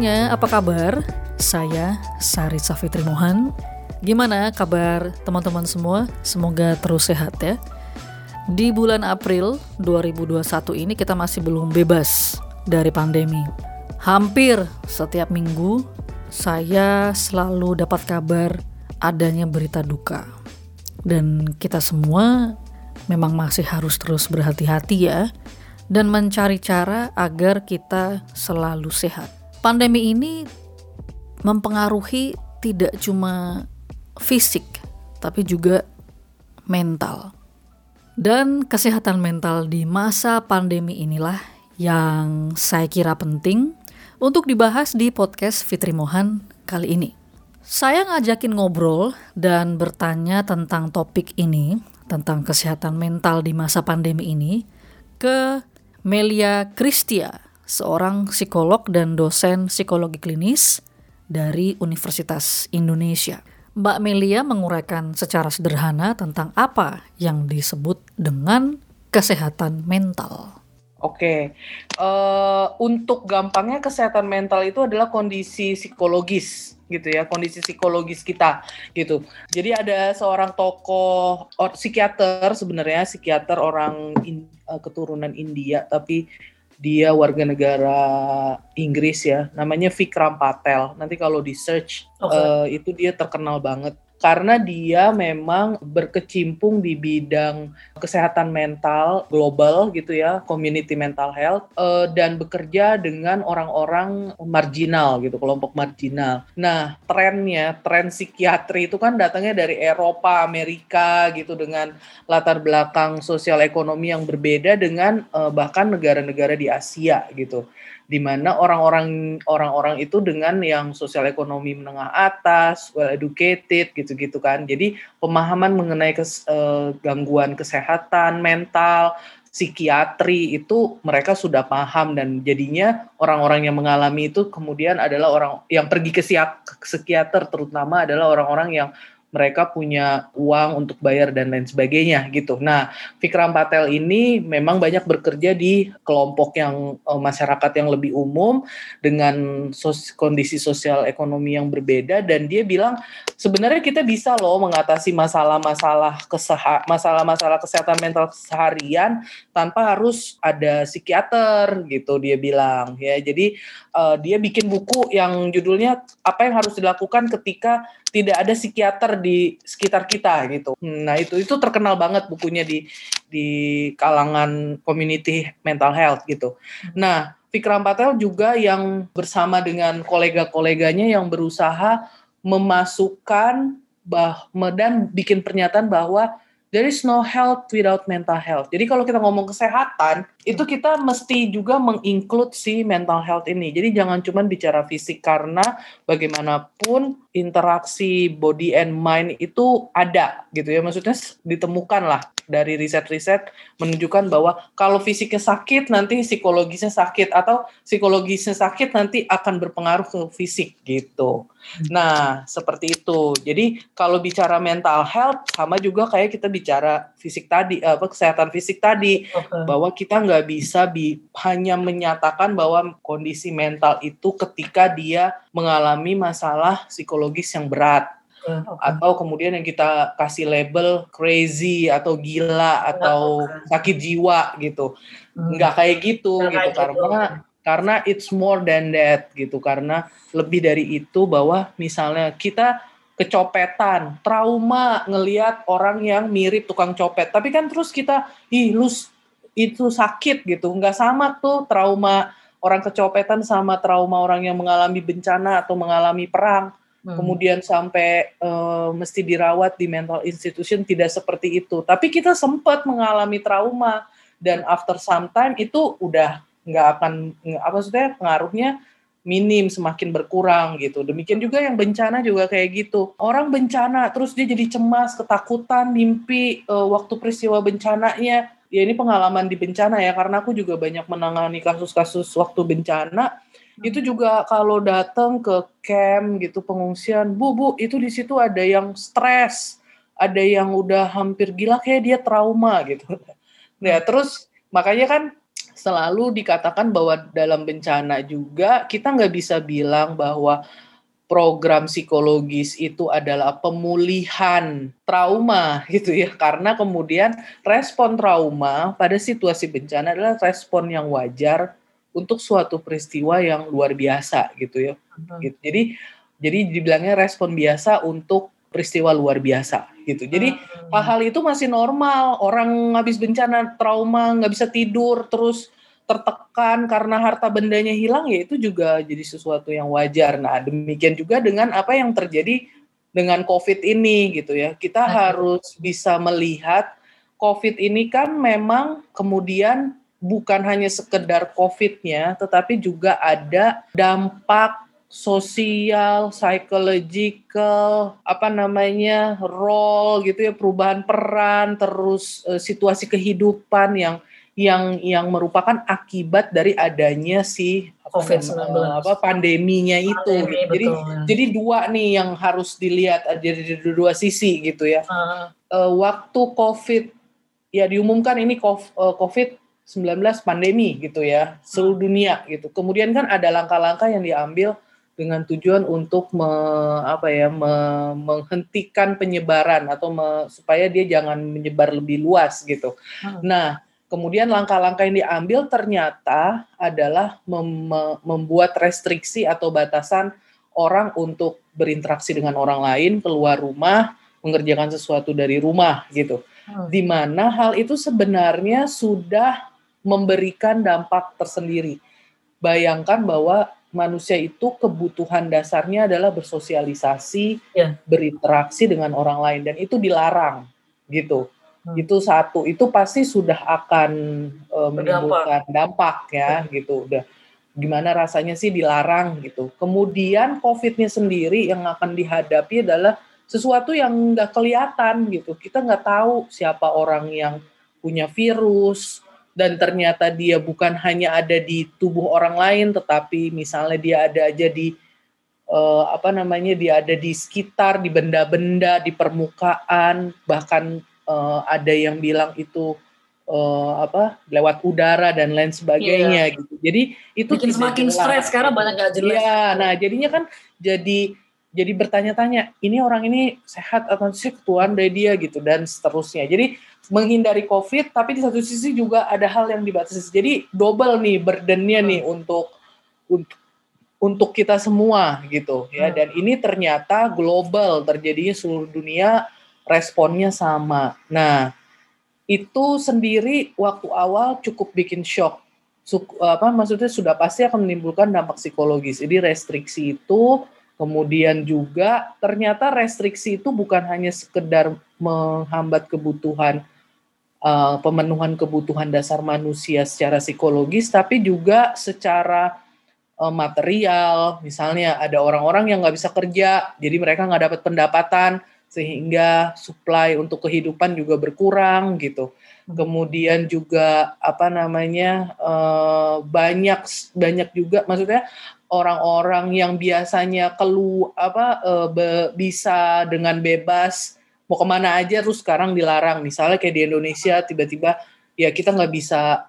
semuanya, apa kabar? Saya Sari Safitri Mohan. Gimana kabar teman-teman semua? Semoga terus sehat ya. Di bulan April 2021 ini kita masih belum bebas dari pandemi. Hampir setiap minggu saya selalu dapat kabar adanya berita duka. Dan kita semua memang masih harus terus berhati-hati ya, dan mencari cara agar kita selalu sehat. Pandemi ini mempengaruhi tidak cuma fisik, tapi juga mental. Dan kesehatan mental di masa pandemi inilah yang saya kira penting untuk dibahas di podcast Fitri Mohan kali ini. Saya ngajakin ngobrol dan bertanya tentang topik ini, tentang kesehatan mental di masa pandemi ini, ke Melia Christia, seorang psikolog dan dosen psikologi klinis dari Universitas Indonesia. Mbak Melia menguraikan secara sederhana tentang apa yang disebut dengan kesehatan mental. Oke, untuk gampangnya kesehatan mental itu adalah kondisi psikologis gitu ya, kondisi psikologis kita gitu. Jadi ada seorang tokoh psikiater, sebenarnya psikiater orang keturunan India, tapi dia warga negara Inggris ya, namanya Vikram Patel. Nanti kalau di search itu dia terkenal banget. Karena dia memang berkecimpung di bidang kesehatan mental global gitu ya, community mental health, dan bekerja dengan orang-orang marginal gitu, kelompok marginal. Nah, tren psikiatri itu kan datangnya dari Eropa, Amerika gitu, dengan latar belakang sosial ekonomi yang berbeda dengan bahkan negara-negara di Asia gitu. Di mana orang-orang itu dengan yang sosial ekonomi menengah atas, well educated gitu-gitu kan. Jadi pemahaman mengenai gangguan kesehatan mental, psikiatri itu mereka sudah paham, dan jadinya orang-orang yang mengalami itu kemudian adalah orang yang pergi ke psikiater, terutama adalah orang-orang yang mereka punya uang untuk bayar dan lain sebagainya gitu. Nah, Vikram Patel ini memang banyak bekerja di kelompok yang masyarakat yang lebih umum dengan kondisi sosial ekonomi yang berbeda, dan dia bilang sebenarnya kita bisa loh mengatasi masalah-masalah kesehatan mental seharian tanpa harus ada psikiater gitu, dia bilang ya. Jadi dia bikin buku yang judulnya apa yang harus dilakukan ketika tidak ada psikiater di sekitar kita gitu. Nah, itu terkenal banget bukunya di kalangan community mental health gitu. Nah, Vikram Patel juga yang bersama dengan kolega-koleganya yang berusaha memasukkan dan bikin pernyataan bahwa there is no health without mental health. Jadi kalau kita ngomong kesehatan, itu kita mesti juga meng-include si mental health ini. Jadi jangan cuma bicara fisik, karena bagaimanapun interaksi body and mind itu ada gitu ya. Maksudnya ditemukan lah dari riset-riset menunjukkan bahwa kalau fisiknya sakit nanti psikologisnya sakit, atau psikologisnya sakit nanti akan berpengaruh ke fisik gitu. Nah, seperti itu. Jadi kalau bicara mental health sama juga kayak kita bicara fisik tadi, kesehatan fisik tadi, bahwa kita nggak bisa hanya menyatakan bahwa kondisi mental itu ketika dia mengalami masalah psikologis yang berat, atau kemudian yang kita kasih label crazy atau gila atau sakit jiwa gitu. Nggak kayak gitu. Gitu karena it's more than that gitu, karena lebih dari itu, bahwa misalnya kita kecopetan, trauma ngelihat orang yang mirip tukang copet, tapi kan terus kita lu itu sakit gitu. Nggak sama tuh trauma orang kecopetan sama trauma orang yang mengalami bencana atau mengalami perang, kemudian sampai mesti dirawat di mental institution, tidak seperti itu. Tapi kita sempat mengalami trauma, dan after some time itu udah nggak akan, pengaruhnya minim, semakin berkurang gitu. Demikian juga yang bencana juga kayak gitu. Orang bencana terus dia jadi cemas, ketakutan, mimpi waktu peristiwa bencananya. Ya ini pengalaman di bencana ya, karena aku juga banyak menangani kasus-kasus waktu bencana. Itu juga kalau datang ke camp gitu, pengungsian, bu itu di situ ada yang stres, ada yang udah hampir gila, kayak dia trauma gitu. Ya terus makanya kan selalu dikatakan bahwa dalam bencana juga kita nggak bisa bilang bahwa program psikologis itu adalah pemulihan trauma gitu ya, karena kemudian respon trauma pada situasi bencana adalah respon yang wajar untuk suatu peristiwa yang luar biasa gitu ya. Gitu. Jadi dibilangnya respon biasa untuk peristiwa luar biasa gitu. Jadi hal-hal itu masih normal, orang habis bencana trauma nggak bisa tidur terus tertekan karena harta bendanya hilang, ya itu juga jadi sesuatu yang wajar. Nah, demikian juga dengan apa yang terjadi dengan COVID ini gitu ya. Kita harus bisa melihat COVID ini kan memang kemudian bukan hanya sekedar COVID-nya, tetapi juga ada dampak sosial, psychological, role gitu ya, perubahan peran, terus situasi kehidupan yang merupakan akibat dari adanya si COVID-19 pandeminya itu. Jadi dua nih yang harus dilihat, jadi dua sisi gitu ya. Waktu COVID ya diumumkan ini COVID-19 pandemi gitu ya, seluruh dunia gitu. Kemudian kan ada langkah-langkah yang diambil dengan tujuan untuk menghentikan penyebaran atau supaya dia jangan menyebar lebih luas gitu. Nah, kemudian langkah-langkah yang diambil ternyata adalah membuat restriksi atau batasan orang untuk berinteraksi dengan orang lain, keluar rumah, mengerjakan sesuatu dari rumah gitu. Di mana hal itu sebenarnya sudah memberikan dampak tersendiri. Bayangkan bahwa manusia itu kebutuhan dasarnya adalah bersosialisasi, berinteraksi dengan orang lain, dan itu dilarang gitu. Itu satu, itu pasti sudah akan menimbulkan dampak ya gitu. Udah gimana rasanya sih dilarang gitu. Kemudian COVID-nya sendiri yang akan dihadapi adalah sesuatu yang nggak kelihatan gitu. Kita nggak tahu siapa orang yang punya virus dan ternyata dia bukan hanya ada di tubuh orang lain, tetapi misalnya dia ada aja di dia ada di sekitar, di benda-benda, di permukaan, bahkan ada yang bilang itu lewat udara dan lain sebagainya gitu. Jadi itu bikin semakin stres karena banyak gak jelas. Iya, nah jadinya kan jadi bertanya-tanya, ini orang ini sehat atau ketuaan dari dia gitu dan seterusnya. Jadi menghindari COVID tapi di satu sisi juga ada hal yang dibatasi. Jadi double nih burdennya nih untuk kita semua gitu ya. Dan ini ternyata global, terjadinya seluruh dunia, responnya sama. Nah, itu sendiri waktu awal cukup bikin shock. Maksudnya sudah pasti akan menimbulkan dampak psikologis. Jadi restriksi itu, kemudian juga ternyata restriksi itu bukan hanya sekedar menghambat kebutuhan, pemenuhan kebutuhan dasar manusia secara psikologis, tapi juga secara material. Misalnya ada orang-orang yang nggak bisa kerja, jadi mereka nggak dapat pendapatan, sehingga supply untuk kehidupan juga berkurang gitu. Kemudian juga banyak juga, maksudnya orang-orang yang biasanya bisa dengan bebas mau kemana aja terus sekarang dilarang. Misalnya kayak di Indonesia tiba-tiba ya kita nggak bisa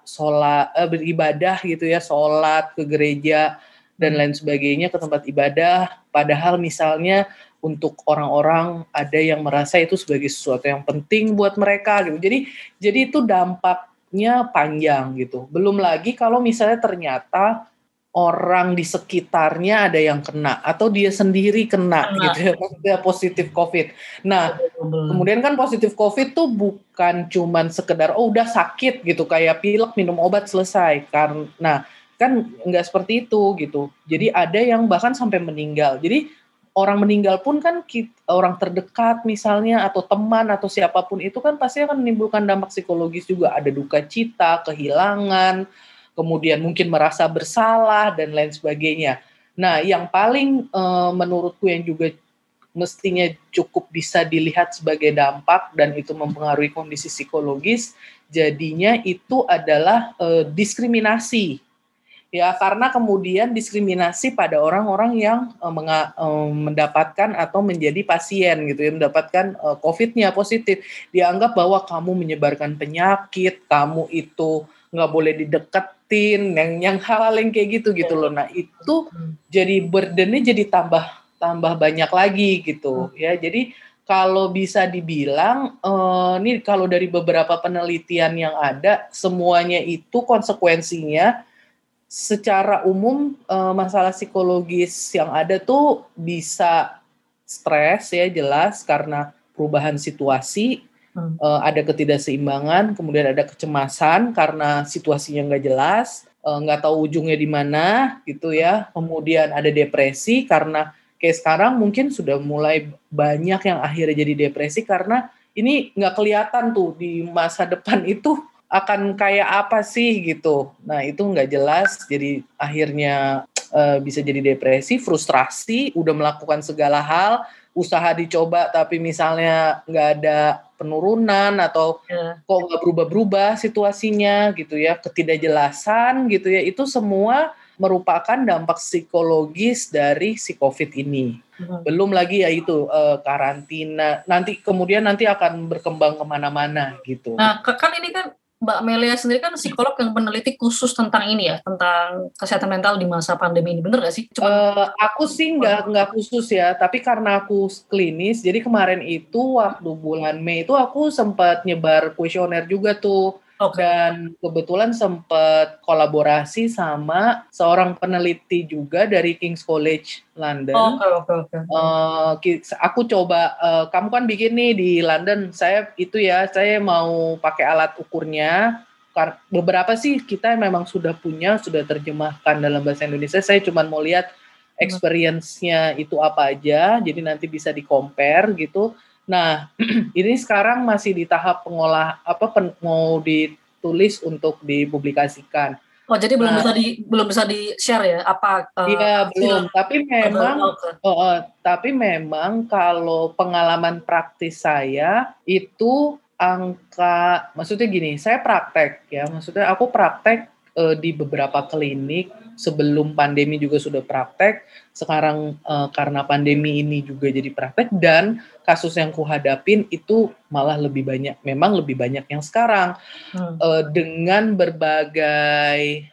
beribadah gitu ya, sholat ke gereja dan lain sebagainya, ke tempat ibadah, padahal misalnya untuk orang-orang ada yang merasa itu sebagai sesuatu yang penting buat mereka gitu. Jadi itu dampaknya panjang gitu. Belum lagi kalau misalnya ternyata orang di sekitarnya ada yang kena atau dia sendiri kena. Gitu ya, maksudnya positif COVID. Nah, kemudian kan positif COVID tuh bukan cuman sekedar udah sakit gitu kayak pilek minum obat selesai karena kan nggak seperti itu gitu. Jadi ada yang bahkan sampai meninggal. Jadi orang meninggal pun kan orang terdekat misalnya atau teman atau siapapun itu kan pasti akan menimbulkan dampak psikologis juga. Ada duka cita, kehilangan, kemudian mungkin merasa bersalah dan lain sebagainya. Nah, yang paling menurutku yang juga mestinya cukup bisa dilihat sebagai dampak dan itu mempengaruhi kondisi psikologis jadinya itu adalah diskriminasi. Ya, karena kemudian diskriminasi pada orang-orang yang mendapatkan atau menjadi pasien gitu ya, mendapatkan COVID-nya positif. Dianggap bahwa kamu menyebarkan penyakit, kamu itu nggak boleh dideketin, yang hal-hal yang kayak gitu loh. Nah itu jadi burdennya jadi tambah banyak lagi gitu ya. Jadi kalau bisa dibilang ini kalau dari beberapa penelitian yang ada, semuanya itu konsekuensinya secara umum masalah psikologis yang ada tuh bisa stres ya, jelas karena perubahan situasi. Ada ketidakseimbangan, kemudian ada kecemasan karena situasinya nggak jelas, nggak tahu ujungnya di mana gitu ya. Kemudian ada depresi karena kayak sekarang mungkin sudah mulai banyak yang akhirnya jadi depresi karena ini nggak kelihatan tuh di masa depan itu akan kayak apa sih gitu. Nah itu nggak jelas, jadi akhirnya bisa jadi depresi, frustrasi, udah melakukan segala hal, usaha dicoba tapi misalnya nggak ada penurunan atau kok nggak berubah-berubah situasinya gitu ya, ketidakjelasan gitu ya, itu semua merupakan dampak psikologis dari si COVID ini. Belum lagi ya itu karantina, nanti akan berkembang kemana-mana gitu. Nah kan ini kan Mbak Melia sendiri kan psikolog yang peneliti khusus tentang ini ya, tentang kesehatan mental di masa pandemi ini, bener gak sih? Aku sih nggak khusus ya, tapi karena aku klinis, jadi kemarin itu waktu bulan Mei itu aku sempat nyebar kuesioner juga tuh, dan kebetulan sempat kolaborasi sama seorang peneliti juga dari King's College London. Aku coba, kamu kan bikin nih di London, saya mau pakai alat ukurnya. Beberapa sih kita memang sudah punya, sudah terjemahkan dalam bahasa Indonesia. Saya cuma mau lihat experience-nya itu apa aja, jadi nanti bisa di-compare gitu. Nah, ini sekarang masih di tahap mau ditulis untuk dipublikasikan. Oh, jadi belum bisa di share ya apa? Iya, belum. Tapi memang kalau pengalaman praktis saya itu maksudnya gini, saya praktek ya. Maksudnya aku praktek di beberapa klinik, sebelum pandemi juga sudah praktek, sekarang karena pandemi ini juga jadi praktek, dan kasus yang kuhadapin itu malah lebih banyak yang sekarang, dengan berbagai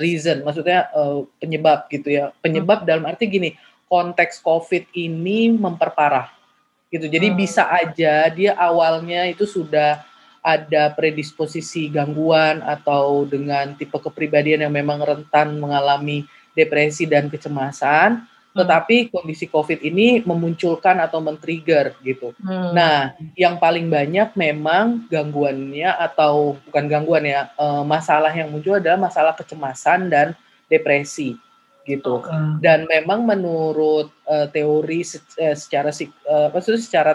reason, maksudnya penyebab gitu ya, dalam arti gini, konteks COVID ini memperparah gitu, jadi bisa aja dia awalnya itu sudah ada predisposisi gangguan atau dengan tipe kepribadian yang memang rentan mengalami depresi dan kecemasan, tetapi kondisi COVID ini memunculkan atau men-trigger gitu. Nah, yang paling banyak memang gangguannya atau bukan gangguan ya, masalah yang muncul adalah masalah kecemasan dan depresi gitu. Dan memang menurut teori secara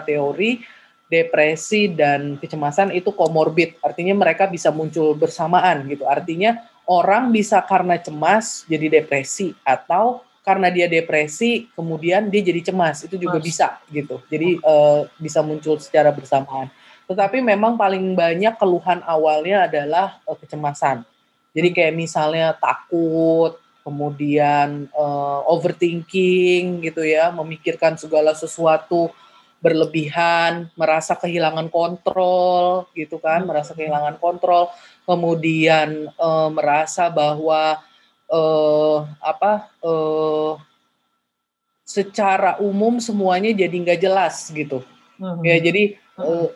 teori, depresi dan kecemasan itu komorbid, artinya mereka bisa muncul bersamaan gitu. Artinya orang bisa karena cemas jadi depresi, atau karena dia depresi kemudian dia jadi cemas, itu juga bisa gitu. Jadi bisa muncul secara bersamaan. Tetapi memang paling banyak keluhan awalnya adalah kecemasan. Jadi kayak misalnya takut, kemudian overthinking gitu ya, memikirkan segala sesuatu berlebihan, merasa kehilangan kontrol gitu kan, kemudian merasa bahwa secara umum semuanya jadi nggak jelas gitu. Ya jadi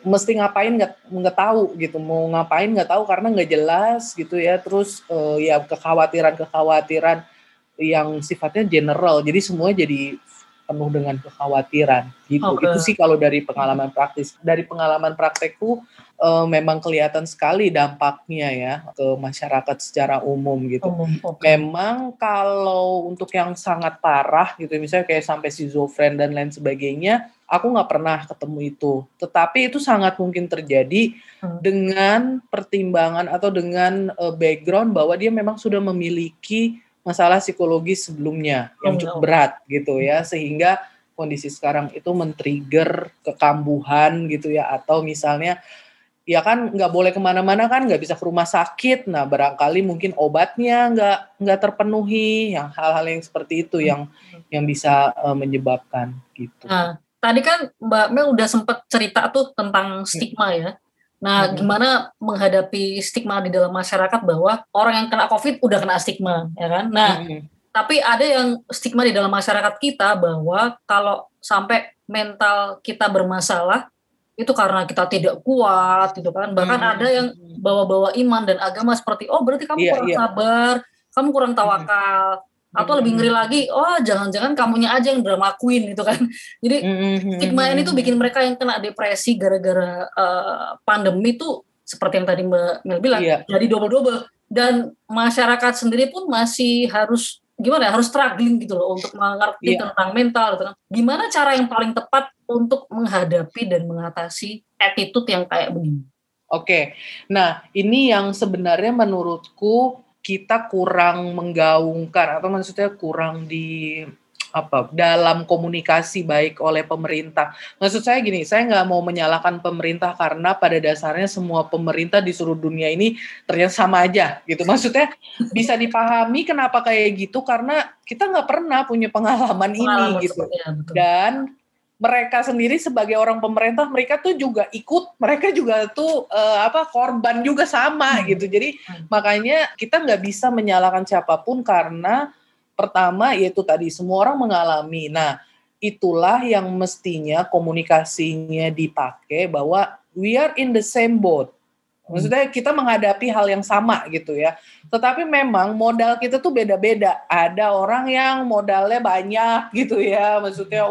mesti ngapain nggak tahu gitu, mau ngapain nggak tahu karena nggak jelas gitu ya. Terus ya kekhawatiran yang sifatnya general, jadi semua jadi penuh dengan kekhawatiran gitu. Itu sih kalau dari pengalaman praktis. Dari pengalaman praktekku memang kelihatan sekali dampaknya ya ke masyarakat secara umum gitu. Memang kalau untuk yang sangat parah gitu, misalnya kayak sampai schizofren dan lain sebagainya, aku nggak pernah ketemu itu. Tetapi itu sangat mungkin terjadi dengan pertimbangan atau dengan background bahwa dia memang sudah memiliki masalah psikologis sebelumnya yang cukup berat gitu ya, sehingga kondisi sekarang itu men-trigger kekambuhan gitu ya, atau misalnya ya kan nggak boleh kemana-mana kan, nggak bisa ke rumah sakit, nah barangkali mungkin obatnya nggak terpenuhi, yang hal-hal yang seperti itu yang bisa menyebabkan gitu. Nah, tadi kan Mbak Mel udah sempat cerita tuh tentang stigma ya. Nah, gimana menghadapi stigma di dalam masyarakat bahwa orang yang kena COVID udah kena stigma, ya kan? Nah, tapi ada yang stigma di dalam masyarakat kita bahwa kalau sampai mental kita bermasalah, itu karena kita tidak kuat, gitu kan? Bahkan ada yang bawa-bawa iman dan agama seperti, oh berarti kamu kurang sabar, kamu kurang tawakal, atau lebih ngeri lagi, oh jangan-jangan kamunya aja yang drama queen gitu kan. Jadi stigma ini tuh bikin mereka yang kena depresi gara-gara pandemi tuh seperti yang tadi Mbak Mel bilang, jadi double-double. Dan masyarakat sendiri pun masih harus gimana ya, harus struggling gitu loh untuk mengerti tentang mental gitu kan. Gimana cara yang paling tepat untuk menghadapi dan mengatasi attitude yang kayak begini? Oke, nah ini yang sebenarnya menurutku kita kurang menggaungkan atau maksudnya kurang di apa dalam komunikasi baik oleh pemerintah. Maksud saya gini, saya nggak mau menyalahkan pemerintah karena pada dasarnya semua pemerintah di seluruh dunia ini ternyata sama aja gitu. Maksudnya bisa dipahami kenapa kayak gitu karena kita nggak pernah punya pengalaman ini gitu. Dan mereka sendiri sebagai orang pemerintah mereka tuh juga ikut, mereka juga tuh korban juga sama gitu. Jadi makanya kita nggak bisa menyalahkan siapapun karena pertama yaitu tadi semua orang mengalami. Nah itulah yang mestinya komunikasinya dipakai bahwa we are in the same boat. Maksudnya kita menghadapi hal yang sama gitu ya. Tetapi memang modal kita tuh beda-beda. Ada orang yang modalnya banyak gitu ya. Maksudnya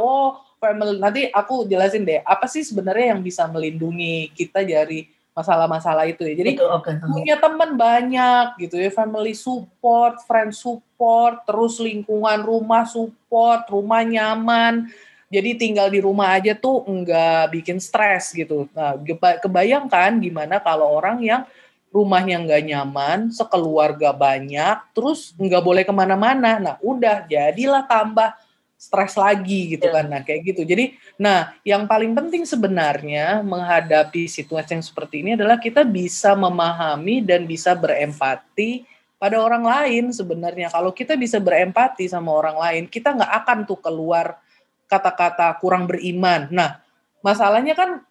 nanti aku jelasin deh apa sih sebenarnya yang bisa melindungi kita dari masalah-masalah itu ya. Jadi punya teman banyak gitu ya, family support, friend support, terus lingkungan rumah support, rumah nyaman. Jadi tinggal di rumah aja tuh enggak bikin stres gitu. Nah, kebayangkan gimana kalau orang yang rumahnya enggak nyaman, sekeluarga banyak, terus enggak boleh kemana-mana. Nah, udah jadilah tambah stres lagi gitu kan, nah kayak gitu. Jadi, nah yang paling penting sebenarnya menghadapi situasi yang seperti ini adalah kita bisa memahami dan bisa berempati pada orang lain sebenarnya. Kalau kita bisa berempati sama orang lain, kita nggak akan tuh keluar kata-kata kurang beriman. Nah, masalahnya kan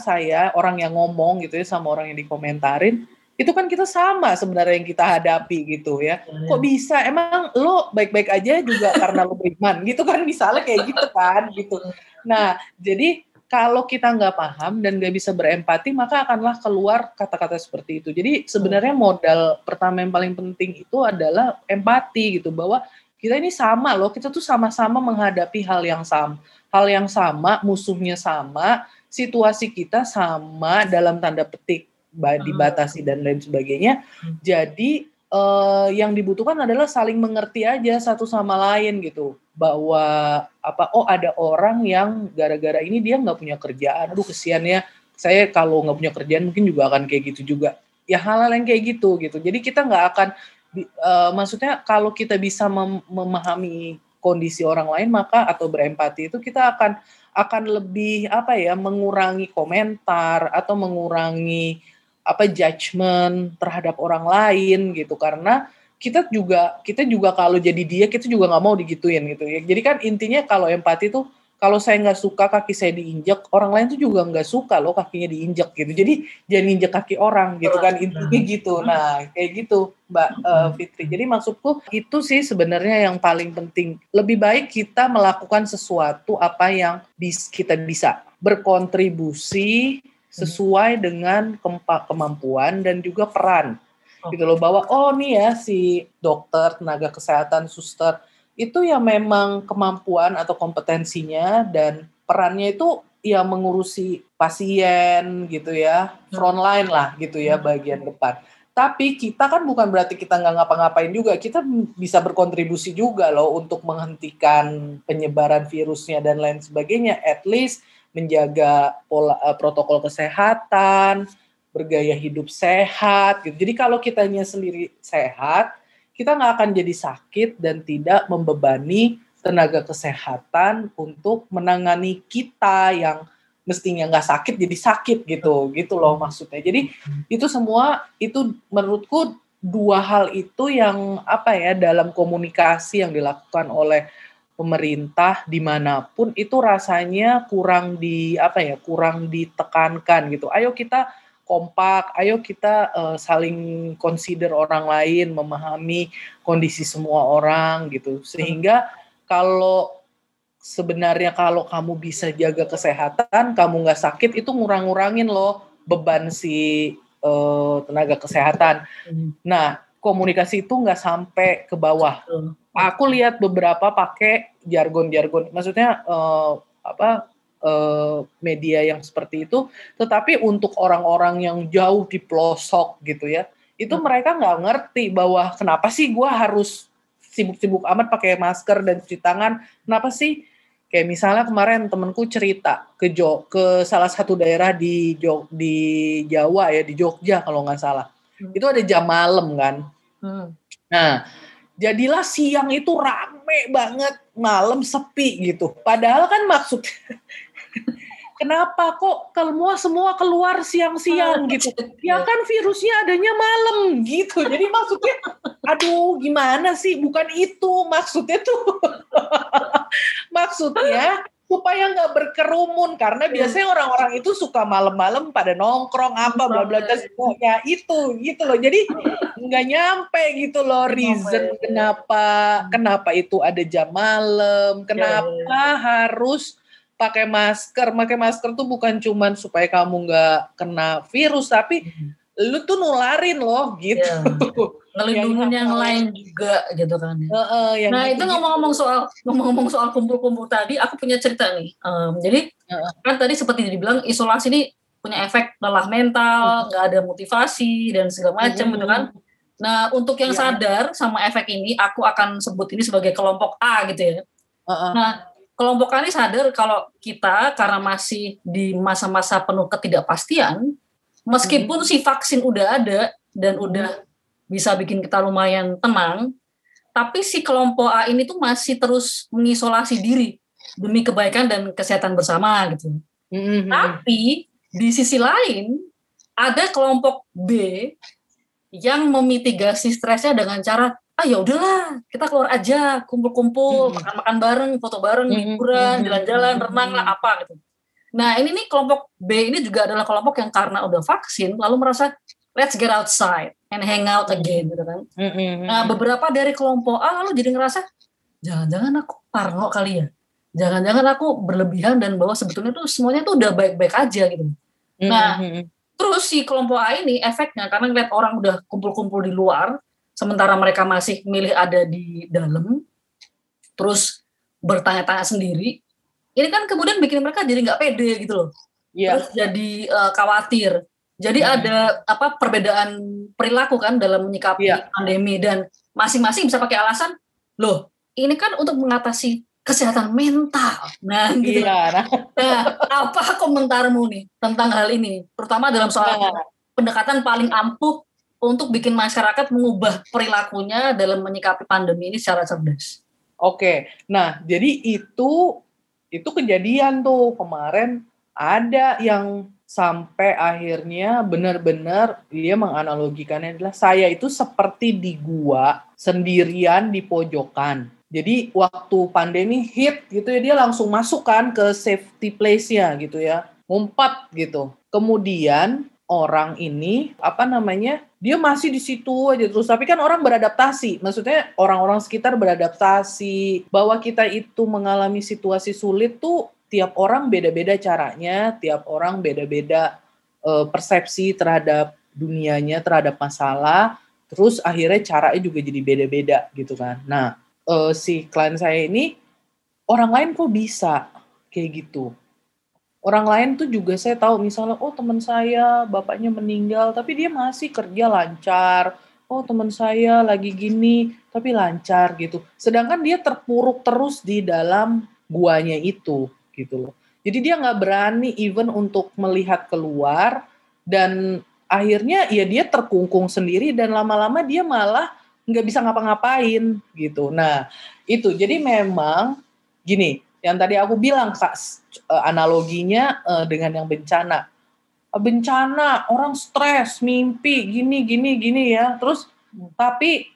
saya, orang yang ngomong gitu ya sama orang yang dikomentarin, itu kan kita sama sebenarnya yang kita hadapi gitu ya. Kok bisa? Emang lo baik-baik aja juga karena lo beriman gitu kan, misalnya kayak gitu kan gitu. Nah jadi kalau kita nggak paham dan nggak bisa berempati maka akanlah keluar kata-kata seperti itu. Jadi sebenarnya modal pertama yang paling penting itu adalah empati gitu, bahwa kita ini sama loh, kita tuh sama-sama menghadapi hal yang sama, musuhnya sama, situasi kita sama dalam tanda petik, dibatasi dan lain sebagainya. Jadi yang dibutuhkan adalah saling mengerti aja satu sama lain gitu, bahwa ada orang yang gara-gara ini dia nggak punya kerjaan, aduh kesian ya, saya kalau nggak punya kerjaan mungkin juga akan kayak gitu juga ya, hal-hal yang kayak gitu. Jadi kita nggak akan maksudnya kalau kita bisa memahami kondisi orang lain maka atau berempati itu kita akan lebih mengurangi komentar atau mengurangi judgement terhadap orang lain gitu, karena kita juga kalau jadi dia kita juga nggak mau digituin gitu ya. Jadi kan intinya kalau empati tuh, kalau saya nggak suka kaki saya diinjak, orang lain tuh juga nggak suka loh kakinya diinjak gitu. Jadi jangan injek kaki orang gitu kan, intinya gitu. Nah kayak gitu Mbak Fitri. Jadi maksudku itu sih sebenarnya yang paling penting. Lebih baik kita melakukan sesuatu apa yang kita bisa berkontribusi sesuai dengan kemampuan dan juga peran gitu loh, bahwa nih ya si dokter, tenaga kesehatan, suster itu ya memang kemampuan atau kompetensinya dan perannya itu ya mengurusi pasien gitu ya, frontline lah gitu ya, bagian depan. Tapi kita kan bukan berarti kita nggak ngapa-ngapain juga, kita bisa berkontribusi juga loh untuk menghentikan penyebaran virusnya dan lain sebagainya, at least menjaga pola protokol kesehatan, bergaya hidup sehat gitu. Jadi kalau kitanya sendiri sehat, kita nggak akan jadi sakit dan tidak membebani tenaga kesehatan untuk menangani kita yang mestinya nggak sakit jadi sakit gitu loh maksudnya. Jadi itu semua itu menurutku dua hal itu yang dalam komunikasi yang dilakukan oleh pemerintah dimanapun itu rasanya kurang ditekankan gitu. Ayo kita kompak, ayo kita saling consider orang lain, memahami kondisi semua orang gitu. Sehingga kalau kamu bisa jaga kesehatan, kamu nggak sakit, itu ngurang-ngurangin loh beban si tenaga kesehatan. Nah, komunikasi itu nggak sampai ke bawah. Aku lihat beberapa pakai jargon-jargon, maksudnya media yang seperti itu. Tetapi untuk orang-orang yang jauh di pelosok gitu ya, itu mereka nggak ngerti bahwa kenapa sih gue harus sibuk-sibuk amat pakai masker dan cuci tangan. Kenapa sih? Kayak misalnya kemarin temanku cerita ke salah satu daerah di Jawa ya, di Jogja kalau nggak salah. Itu ada jam malam kan. Nah, jadilah siang itu rame banget, malam sepi gitu. Padahal kan maksudnya kenapa kok kalau semua keluar siang-siang gitu? Ya kan virusnya adanya malam gitu. Jadi maksudnya aduh gimana sih? Bukan itu maksudnya tuh. Maksudnya supaya nggak berkerumun karena biasanya orang-orang itu suka malam-malam pada nongkrong apa bla bla bla semuanya itu gitu loh. Jadi nggak nyampe gitu loh reason kenapa itu ada jam malam, kenapa harus pakai masker. Pakai masker tuh bukan cuman supaya kamu nggak kena virus, tapi lu tuh nularin loh gitu. Ngelindungin yang lain juga gitu kan. Nah itu ngomong-ngomong soal kumpul-kumpul tadi, aku punya cerita nih. Jadi kan tadi seperti dibilang isolasi ini punya efek lelah mental, nggak ada motivasi dan segala macam gitu kan. Nah untuk yang sadar sama efek ini, aku akan sebut ini sebagai kelompok A gitu ya. Nah kelompok A ini sadar kalau kita karena masih di masa-masa penuh ketidakpastian, meskipun si vaksin udah ada dan udah bisa bikin kita lumayan tenang, tapi si kelompok A ini tuh masih terus mengisolasi diri demi kebaikan dan kesehatan bersama gitu. Tapi di sisi lain ada kelompok B yang memitigasi stresnya dengan cara ya udahlah kita keluar aja, kumpul-kumpul, makan-makan bareng, foto bareng, liburan, jalan-jalan, renang lah apa gitu. Nah ini nih kelompok B ini juga adalah kelompok yang karena udah vaksin lalu merasa let's get outside and hang out again gitu kan. Nah, beberapa dari kelompok A lalu jadi ngerasa jangan-jangan aku parno kali ya. Jangan-jangan aku berlebihan dan bahwa sebetulnya tuh semuanya tuh udah baik-baik aja gitu. Nah, terus si kelompok A ini efeknya karena ngeliat orang udah kumpul-kumpul di luar sementara mereka masih milih ada di dalam terus bertanya-tanya sendiri. Ini kan kemudian bikin mereka jadi enggak pede gitu loh. Terus jadi khawatir. Jadi ada perbedaan perilaku kan dalam menyikapi pandemi dan masing-masing bisa pakai alasan. Loh, ini kan untuk mengatasi kesehatan mental. Nah, gitu. Nah, apa komentarmu nih tentang hal ini? Terutama dalam soal pendekatan paling ampuh untuk bikin masyarakat mengubah perilakunya dalam menyikapi pandemi ini secara cerdas. Oke. Nah, jadi itu kejadian tuh kemarin ada yang sampai akhirnya benar-benar dia menganalogikannya adalah saya itu seperti di gua sendirian di pojokan. Jadi waktu pandemi hit gitu ya dia langsung masukkan ke safety place-nya gitu ya. Ngumpet gitu. Kemudian orang ini dia masih di situ aja terus, tapi kan orang beradaptasi. Maksudnya orang-orang sekitar beradaptasi bahwa kita itu mengalami situasi sulit tuh tiap orang beda-beda caranya, tiap orang beda-beda persepsi terhadap dunianya, terhadap masalah, terus akhirnya caranya juga jadi beda-beda gitu kan. Nah, si klien saya ini, orang lain kok bisa kayak gitu. Orang lain tuh juga saya tahu, misalnya, oh teman saya bapaknya meninggal, tapi dia masih kerja lancar, oh teman saya lagi gini, tapi lancar gitu. Sedangkan dia terpuruk terus di dalam guanya itu. Gitu loh. Jadi dia nggak berani even untuk melihat keluar dan akhirnya ya dia terkungkung sendiri dan lama-lama dia malah nggak bisa ngapa-ngapain gitu. Nah itu jadi memang gini yang tadi aku bilang Kak, analoginya dengan yang bencana. Bencana orang stres, mimpi gini ya. Terus tapi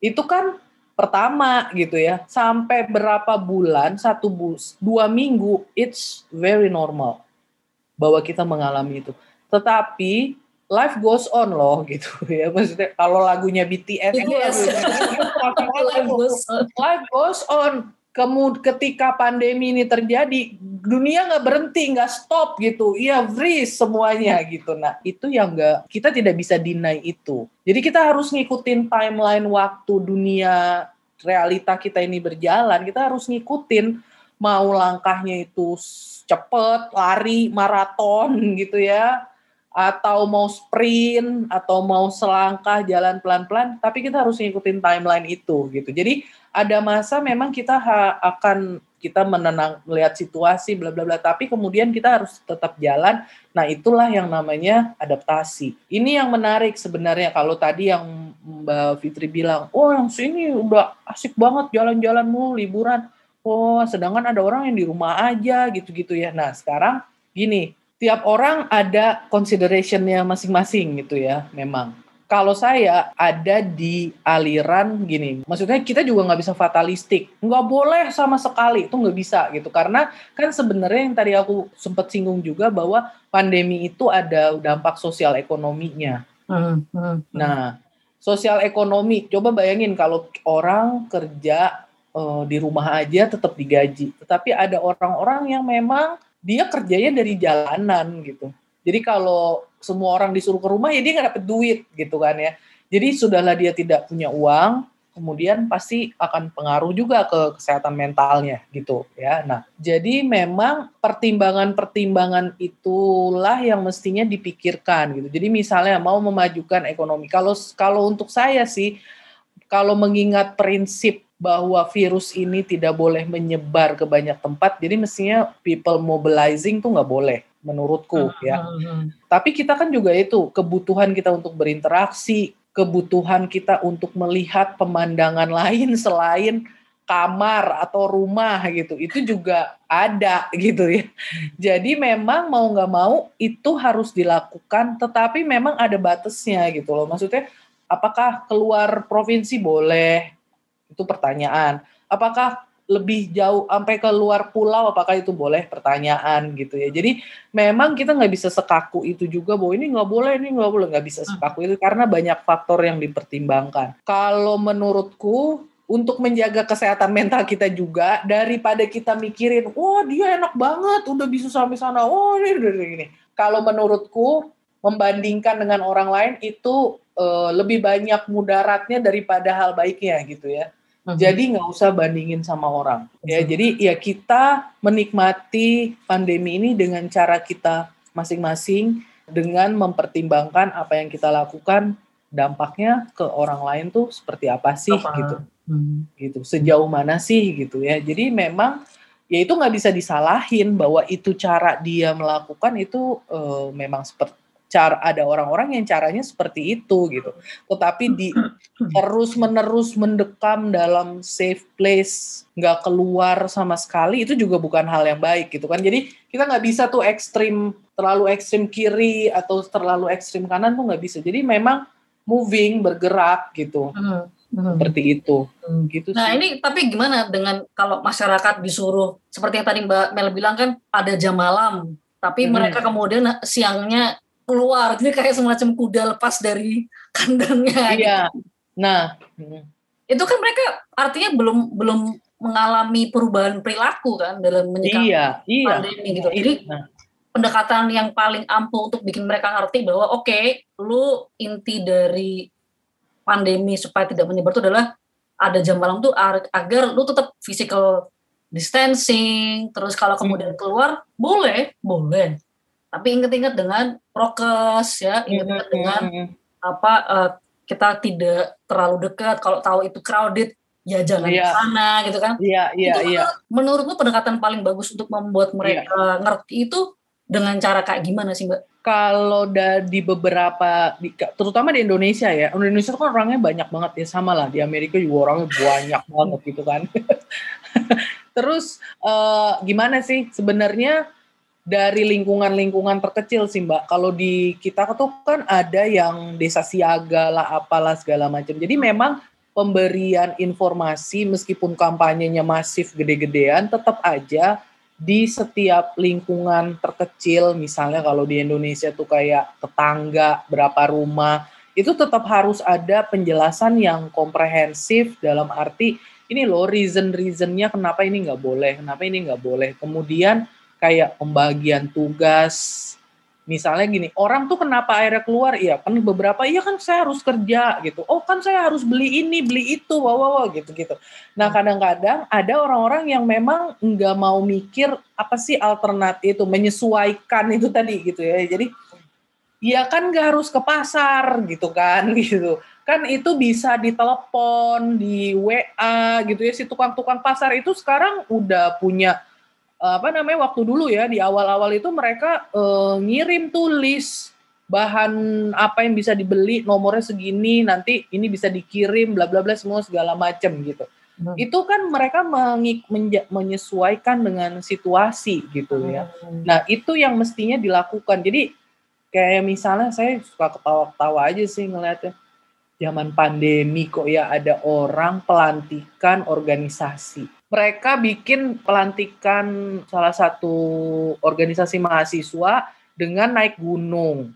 itu kan pertama gitu ya, sampai berapa bulan, 1-2 minggu, it's very normal bahwa kita mengalami itu. Tetapi life goes on loh gitu ya, maksudnya kalau lagunya BTS, life goes on. Ketika pandemi ini terjadi, dunia nggak berhenti, nggak stop gitu, ya freeze semuanya gitu. Nah itu yang nggak, kita tidak bisa deny itu. Jadi kita harus ngikutin timeline waktu dunia realita kita ini berjalan, kita harus ngikutin, mau langkahnya itu cepet, lari, maraton gitu ya, atau mau sprint, atau mau selangkah jalan pelan-pelan, tapi kita harus ngikutin timeline itu gitu. Jadi ada masa memang kita akan kita menenang, melihat situasi bla bla bla, tapi kemudian kita harus tetap jalan. Nah, itulah yang namanya adaptasi. Ini yang menarik sebenarnya, kalau tadi yang Mbak Fitri bilang, "Oh, yang sini udah asik banget jalan-jalan mulu, liburan." Oh, sedangkan ada orang yang di rumah aja gitu-gitu ya. Nah, sekarang gini, tiap orang ada consideration-nya masing-masing gitu ya, memang. Kalau saya ada di aliran gini, maksudnya kita juga nggak bisa fatalistik, nggak boleh sama sekali, itu nggak bisa gitu. Karena kan sebenarnya yang tadi aku sempat singgung juga bahwa pandemi itu ada dampak sosial ekonominya. Nah, sosial ekonomi, coba bayangin kalau orang kerja di rumah aja tetap digaji, tetapi ada orang-orang yang memang dia kerjanya dari jalanan gitu. Jadi kalau semua orang disuruh ke rumah ya dia nggak dapet duit gitu kan ya. Jadi sudahlah dia tidak punya uang, kemudian pasti akan pengaruh juga ke kesehatan mentalnya gitu ya. Nah jadi memang pertimbangan-pertimbangan itulah yang mestinya dipikirkan gitu. Jadi misalnya mau memajukan ekonomi. Kalau untuk saya sih, kalau mengingat prinsip bahwa virus ini tidak boleh menyebar ke banyak tempat, jadi mestinya people mobilizing tuh nggak boleh menurutku ya. Tapi kita kan juga itu, kebutuhan kita untuk berinteraksi, kebutuhan kita untuk melihat pemandangan lain selain kamar atau rumah gitu, itu juga ada gitu ya. Jadi memang mau nggak mau itu harus dilakukan, tetapi memang ada batasnya gitu loh. Maksudnya apakah keluar provinsi boleh? Itu pertanyaan. Apakah lebih jauh sampai ke luar pulau, apakah itu boleh? Pertanyaan gitu ya. Jadi memang kita nggak bisa sekaku itu juga bahwa ini nggak boleh, nggak bisa sekaku itu karena banyak faktor yang dipertimbangkan. Kalau menurutku untuk menjaga kesehatan mental kita juga, daripada kita mikirin, wah dia enak banget, udah bisa sampai sana, oh ini. Kalau menurutku membandingkan dengan orang lain itu lebih banyak mudaratnya daripada hal baiknya gitu ya. Jadi nggak usah bandingin sama orang. Ya, jadi ya kita menikmati pandemi ini dengan cara kita masing-masing, dengan mempertimbangkan apa yang kita lakukan, dampaknya ke orang lain tuh seperti apa sih gitu. Gitu. Sejauh mana sih gitu ya. Jadi memang ya itu nggak bisa disalahin bahwa itu cara dia melakukan itu memang seperti cara, ada orang-orang yang caranya seperti itu gitu. Tetapi di terus-menerus mendekam dalam safe place, nggak keluar sama sekali, itu juga bukan hal yang baik gitu kan. Jadi kita nggak bisa tuh ekstrim, terlalu ekstrim kiri atau terlalu ekstrim kanan tuh nggak bisa. Jadi memang moving, bergerak gitu. Seperti itu. Gitu sih. Nah ini tapi gimana dengan kalau masyarakat disuruh, seperti yang tadi Mbak Mel bilang kan ada jam malam, tapi mereka kemudian siangnya keluar, jadi kayak semacam kuda lepas dari kandangnya. Iya. Gitu. Nah, itu kan mereka artinya belum mengalami perubahan perilaku kan dalam menyikapi pandemi gitu. Jadi pendekatan yang paling ampuh untuk bikin mereka ngerti bahwa oke, lu inti dari pandemi supaya tidak menyebar itu adalah ada jam malam tuh agar lu tetap physical distancing. Terus kalau kemudian keluar boleh. Tapi ingat-ingat dengan prokes ya, ingat-ingat dengan kita tidak terlalu dekat, kalau tahu itu crowded ya jangan ke sana gitu kan. Menurutmu pendekatan paling bagus untuk membuat mereka ngerti itu dengan cara kayak gimana sih Mbak? Kalau di beberapa, terutama di Indonesia ya, Indonesia kan orangnya banyak banget ya, sama lah di Amerika juga orangnya banyak banget gitu kan. Terus gimana sih sebenarnya? Dari lingkungan-lingkungan terkecil sih Mbak. Kalau di kita tuh kan ada yang desa siaga lah apalah segala macam. Jadi memang pemberian informasi meskipun kampanyenya masif gede-gedean, tetap aja di setiap lingkungan terkecil, misalnya kalau di Indonesia tuh kayak tetangga, berapa rumah, itu tetap harus ada penjelasan yang komprehensif dalam arti ini loh reason-reasonnya kenapa ini nggak boleh, kenapa ini nggak boleh. Kemudian kayak pembagian tugas, misalnya gini, orang tuh kenapa akhirnya keluar? Iya kan beberapa, iya kan saya harus kerja gitu. Oh kan saya harus beli ini, beli itu, wow gitu-gitu. Nah kadang-kadang ada orang-orang yang memang nggak mau mikir apa sih alternatif itu, menyesuaikan itu tadi gitu ya. Jadi iya kan nggak harus ke pasar gitu kan gitu. Kan itu bisa ditelepon, di WA gitu ya. Si tukang-tukang pasar itu sekarang udah punya apa namanya, waktu dulu ya di awal-awal itu mereka ngirim tulis bahan apa yang bisa dibeli, nomornya segini, nanti ini bisa dikirim bla bla bla semua segala macam gitu. Itu kan mereka menyesuaikan dengan situasi gitu ya. Nah, itu yang mestinya dilakukan. Jadi kayak misalnya saya suka ketawa-ketawa aja sih ngeliatnya. Zaman pandemi kok ya ada orang pelantikan organisasi. Mereka bikin pelantikan salah satu organisasi mahasiswa dengan naik gunung.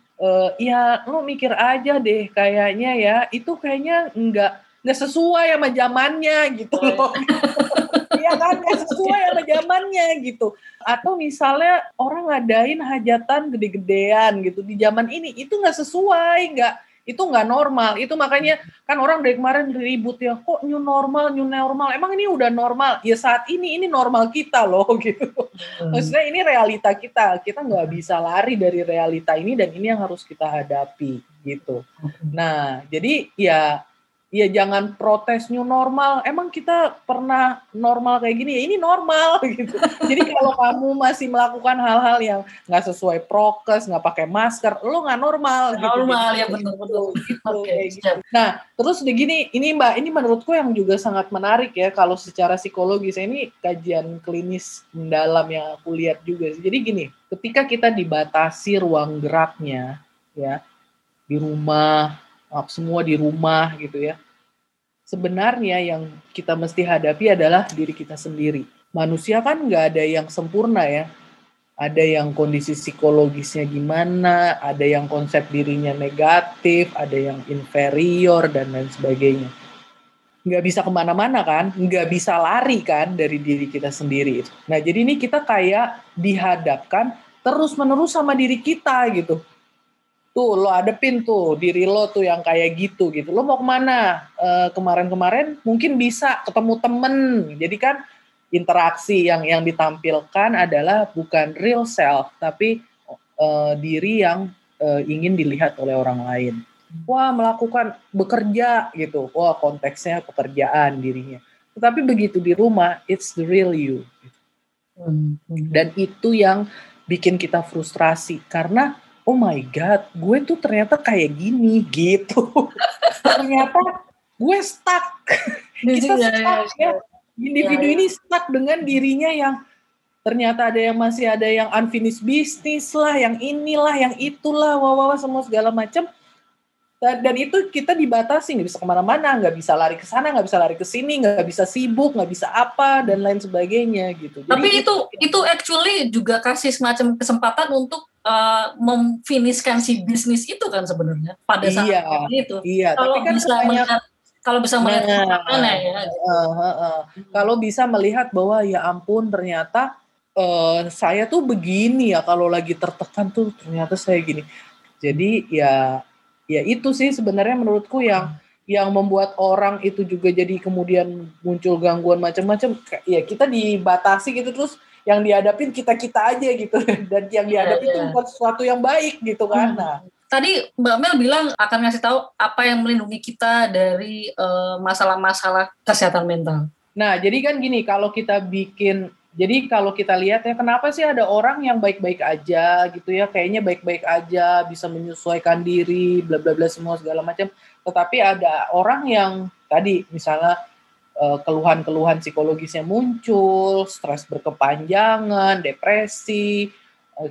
Ya lu mikir aja deh kayaknya ya, itu kayaknya nggak sesuai sama zamannya gitu loh. Iya kan, nggak sesuai sama zamannya gitu. Atau misalnya orang ngadain hajatan gede-gedean gitu di zaman ini, itu nggak sesuai, itu nggak normal. Itu makanya kan orang dari kemarin ribut ya, kok new normal, emang ini udah normal? Ya saat ini normal kita loh gitu. Maksudnya ini realita kita nggak bisa lari dari realita ini, dan ini yang harus kita hadapi gitu. Nah jadi ya jangan protes new normal, emang kita pernah normal kayak gini, ya ini normal gitu. Jadi kalau kamu masih melakukan hal-hal yang nggak sesuai prokes, nggak pakai masker, lo nggak normal. Normal gitu. Ya betul-betul. Gitu, okay, gitu. Nah terus begini, ini Mbak, ini menurutku yang juga sangat menarik ya kalau secara psikologis, ini kajian klinis mendalam yang aku lihat juga. Jadi gini, ketika kita dibatasi ruang geraknya ya di rumah, semua di rumah gitu ya. Sebenarnya yang kita mesti hadapi adalah diri kita sendiri. Manusia kan nggak ada yang sempurna ya. Ada yang kondisi psikologisnya gimana, ada yang konsep dirinya negatif, ada yang inferior dan lain sebagainya. Nggak bisa kemana-mana kan, nggak bisa lari kan dari diri kita sendiri. Nah jadi ini kita kayak dihadapkan terus-menerus sama diri kita gitu. Tuh lo adepin tuh diri lo tuh yang kayak gitu, lo mau kemana? Kemarin mungkin bisa ketemu temen, jadi kan interaksi yang ditampilkan adalah bukan real self, tapi diri yang ingin dilihat oleh orang lain. Wah melakukan, bekerja gitu, wah konteksnya pekerjaan dirinya, tetapi begitu di rumah, it's the real you. Dan itu yang bikin kita frustrasi, karena oh my God, gue tuh ternyata kayak gini gitu. Ternyata gue stuck. Kita stuck ya. Individu ini stuck dengan dirinya yang ternyata masih ada yang unfinished business lah, yang inilah, yang itulah, semua segala macam. Dan itu kita dibatasi, nggak bisa kemana-mana, nggak bisa lari ke sana, nggak bisa lari ke sini, nggak bisa sibuk, nggak bisa apa dan lain sebagainya gitu. Tapi jadi, itu actually juga kasih semacam kesempatan untuk memfinishkan si bisnis itu kan sebenarnya pada saat itu. Iya, kalau tapi kan bisa melihat mana ya. Kalau bisa melihat bahwa ya ampun ternyata saya tuh begini ya, kalau lagi tertekan tuh ternyata saya gini. Jadi ya itu sih sebenarnya menurutku yang membuat orang itu juga jadi kemudian muncul gangguan macam-macam. Ya kita dibatasi gitu, terus yang dihadapin kita-kita aja gitu, dan yang dihadapin itu bukan sesuatu yang baik gitu kan. Nah, tadi Mbak Mel bilang akan ngasih tahu apa yang melindungi kita dari masalah-masalah kesehatan mental. Nah, jadi kan gini, kalau kita lihat ya, kenapa sih ada orang yang baik-baik aja gitu ya, kayaknya baik-baik aja, bisa menyesuaikan diri, bla bla bla semua segala macam. Tetapi ada orang yang tadi misalnya keluhan-keluhan psikologisnya muncul, stres berkepanjangan, depresi,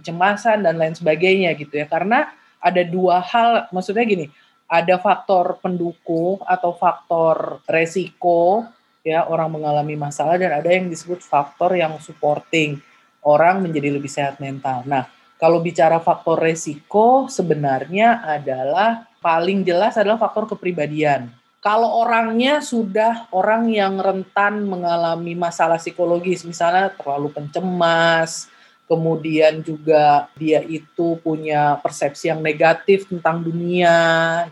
cemasan dan lain sebagainya gitu ya. Karena ada dua hal, maksudnya gini, ada faktor pendukung atau faktor resiko, ya, orang mengalami masalah, dan ada yang disebut faktor yang supporting, orang menjadi lebih sehat mental. Nah, kalau bicara faktor resiko, sebenarnya adalah paling jelas adalah faktor kepribadian. Kalau orangnya sudah orang yang rentan mengalami masalah psikologis, misalnya terlalu pencemas, kemudian juga dia itu punya persepsi yang negatif tentang dunia,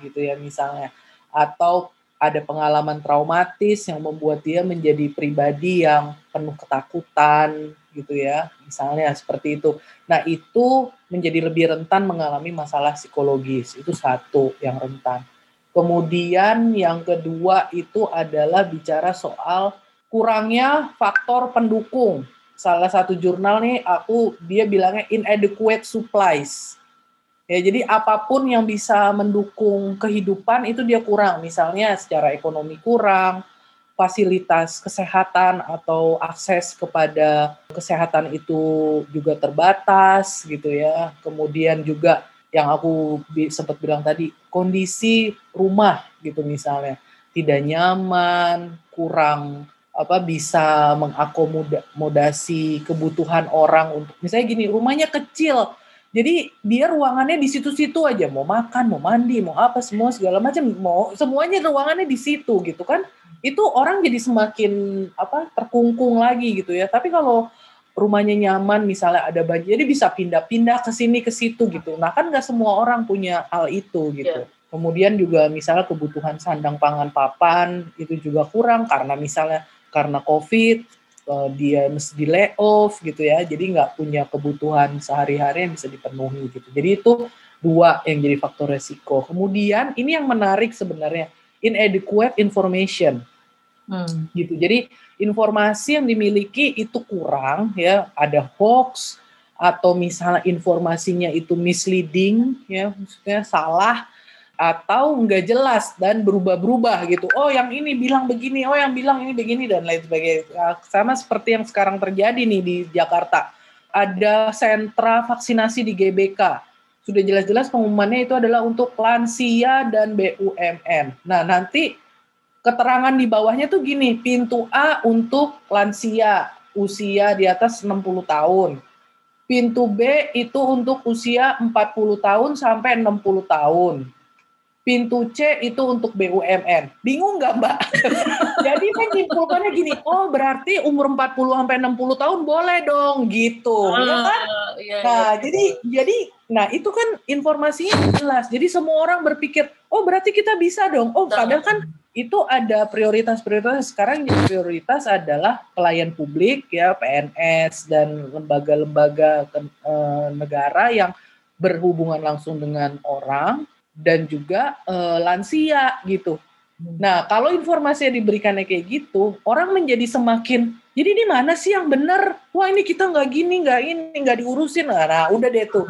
gitu ya misalnya. Atau ada pengalaman traumatis yang membuat dia menjadi pribadi yang penuh ketakutan, gitu ya. Misalnya seperti itu. Nah, itu menjadi lebih rentan mengalami masalah psikologis. Itu satu yang rentan. Kemudian yang kedua itu adalah bicara soal kurangnya faktor pendukung. Salah satu jurnal nih dia bilangnya inadequate supplies. Ya, jadi apapun yang bisa mendukung kehidupan itu dia kurang. Misalnya secara ekonomi kurang, fasilitas kesehatan atau akses kepada kesehatan itu juga terbatas gitu ya. Kemudian juga yang aku sempat bilang tadi, kondisi rumah gitu misalnya tidak nyaman, kurang bisa mengakomodasi kebutuhan orang untuk misalnya gini, rumahnya kecil. Jadi dia ruangannya di situ-situ aja, mau makan, mau mandi, mau apa semua segala macam, mau semuanya ruangannya di situ gitu kan. Itu orang jadi semakin terkungkung lagi gitu ya. Tapi kalau rumahnya nyaman, misalnya ada banjir, jadi bisa pindah-pindah ke sini ke situ gitu. Nah kan nggak semua orang punya hal itu gitu. Yeah. Kemudian juga misalnya kebutuhan sandang pangan papan itu juga kurang karena misalnya karena COVID dia mesti di layoff gitu ya. Jadi nggak punya kebutuhan sehari-hari yang bisa dipenuhi gitu. Jadi itu dua yang jadi faktor resiko. Kemudian ini yang menarik sebenarnya, inadequate information. Gitu. Jadi informasi yang dimiliki itu kurang ya, ada hoax atau misalnya informasinya itu misleading ya, maksudnya salah atau nggak jelas dan berubah-berubah gitu. Oh, yang ini bilang begini, oh yang bilang ini begini dan lain sebagainya. Sama seperti yang sekarang terjadi nih di Jakarta. Ada sentra vaksinasi di GBK. Sudah jelas-jelas pengumumannya itu adalah untuk lansia dan BUMN. Nah, nanti keterangan di bawahnya tuh gini, pintu A untuk lansia usia di atas 60 tahun. Pintu B itu untuk usia 40 tahun sampai 60 tahun. Pintu C itu untuk BUMN. Bingung nggak, Mbak? Jadi kan simpulkannya gini, oh berarti umur 40 sampai 60 tahun boleh dong gitu. Ya kan? Nah, itu kan informasinya jelas. Jadi semua orang berpikir, oh berarti kita bisa dong. Oh, padahal kan itu ada prioritas-prioritas. Sekarang yang prioritas adalah pelayan publik ya, PNS dan lembaga-lembaga negara yang berhubungan langsung dengan orang dan juga lansia gitu. Nah, kalau informasi yang diberikannya kayak gitu, orang menjadi semakin, jadi ini mana sih yang benar? Wah, ini kita nggak gini, nggak ini, nggak diurusin. Nah, udah deh tuh.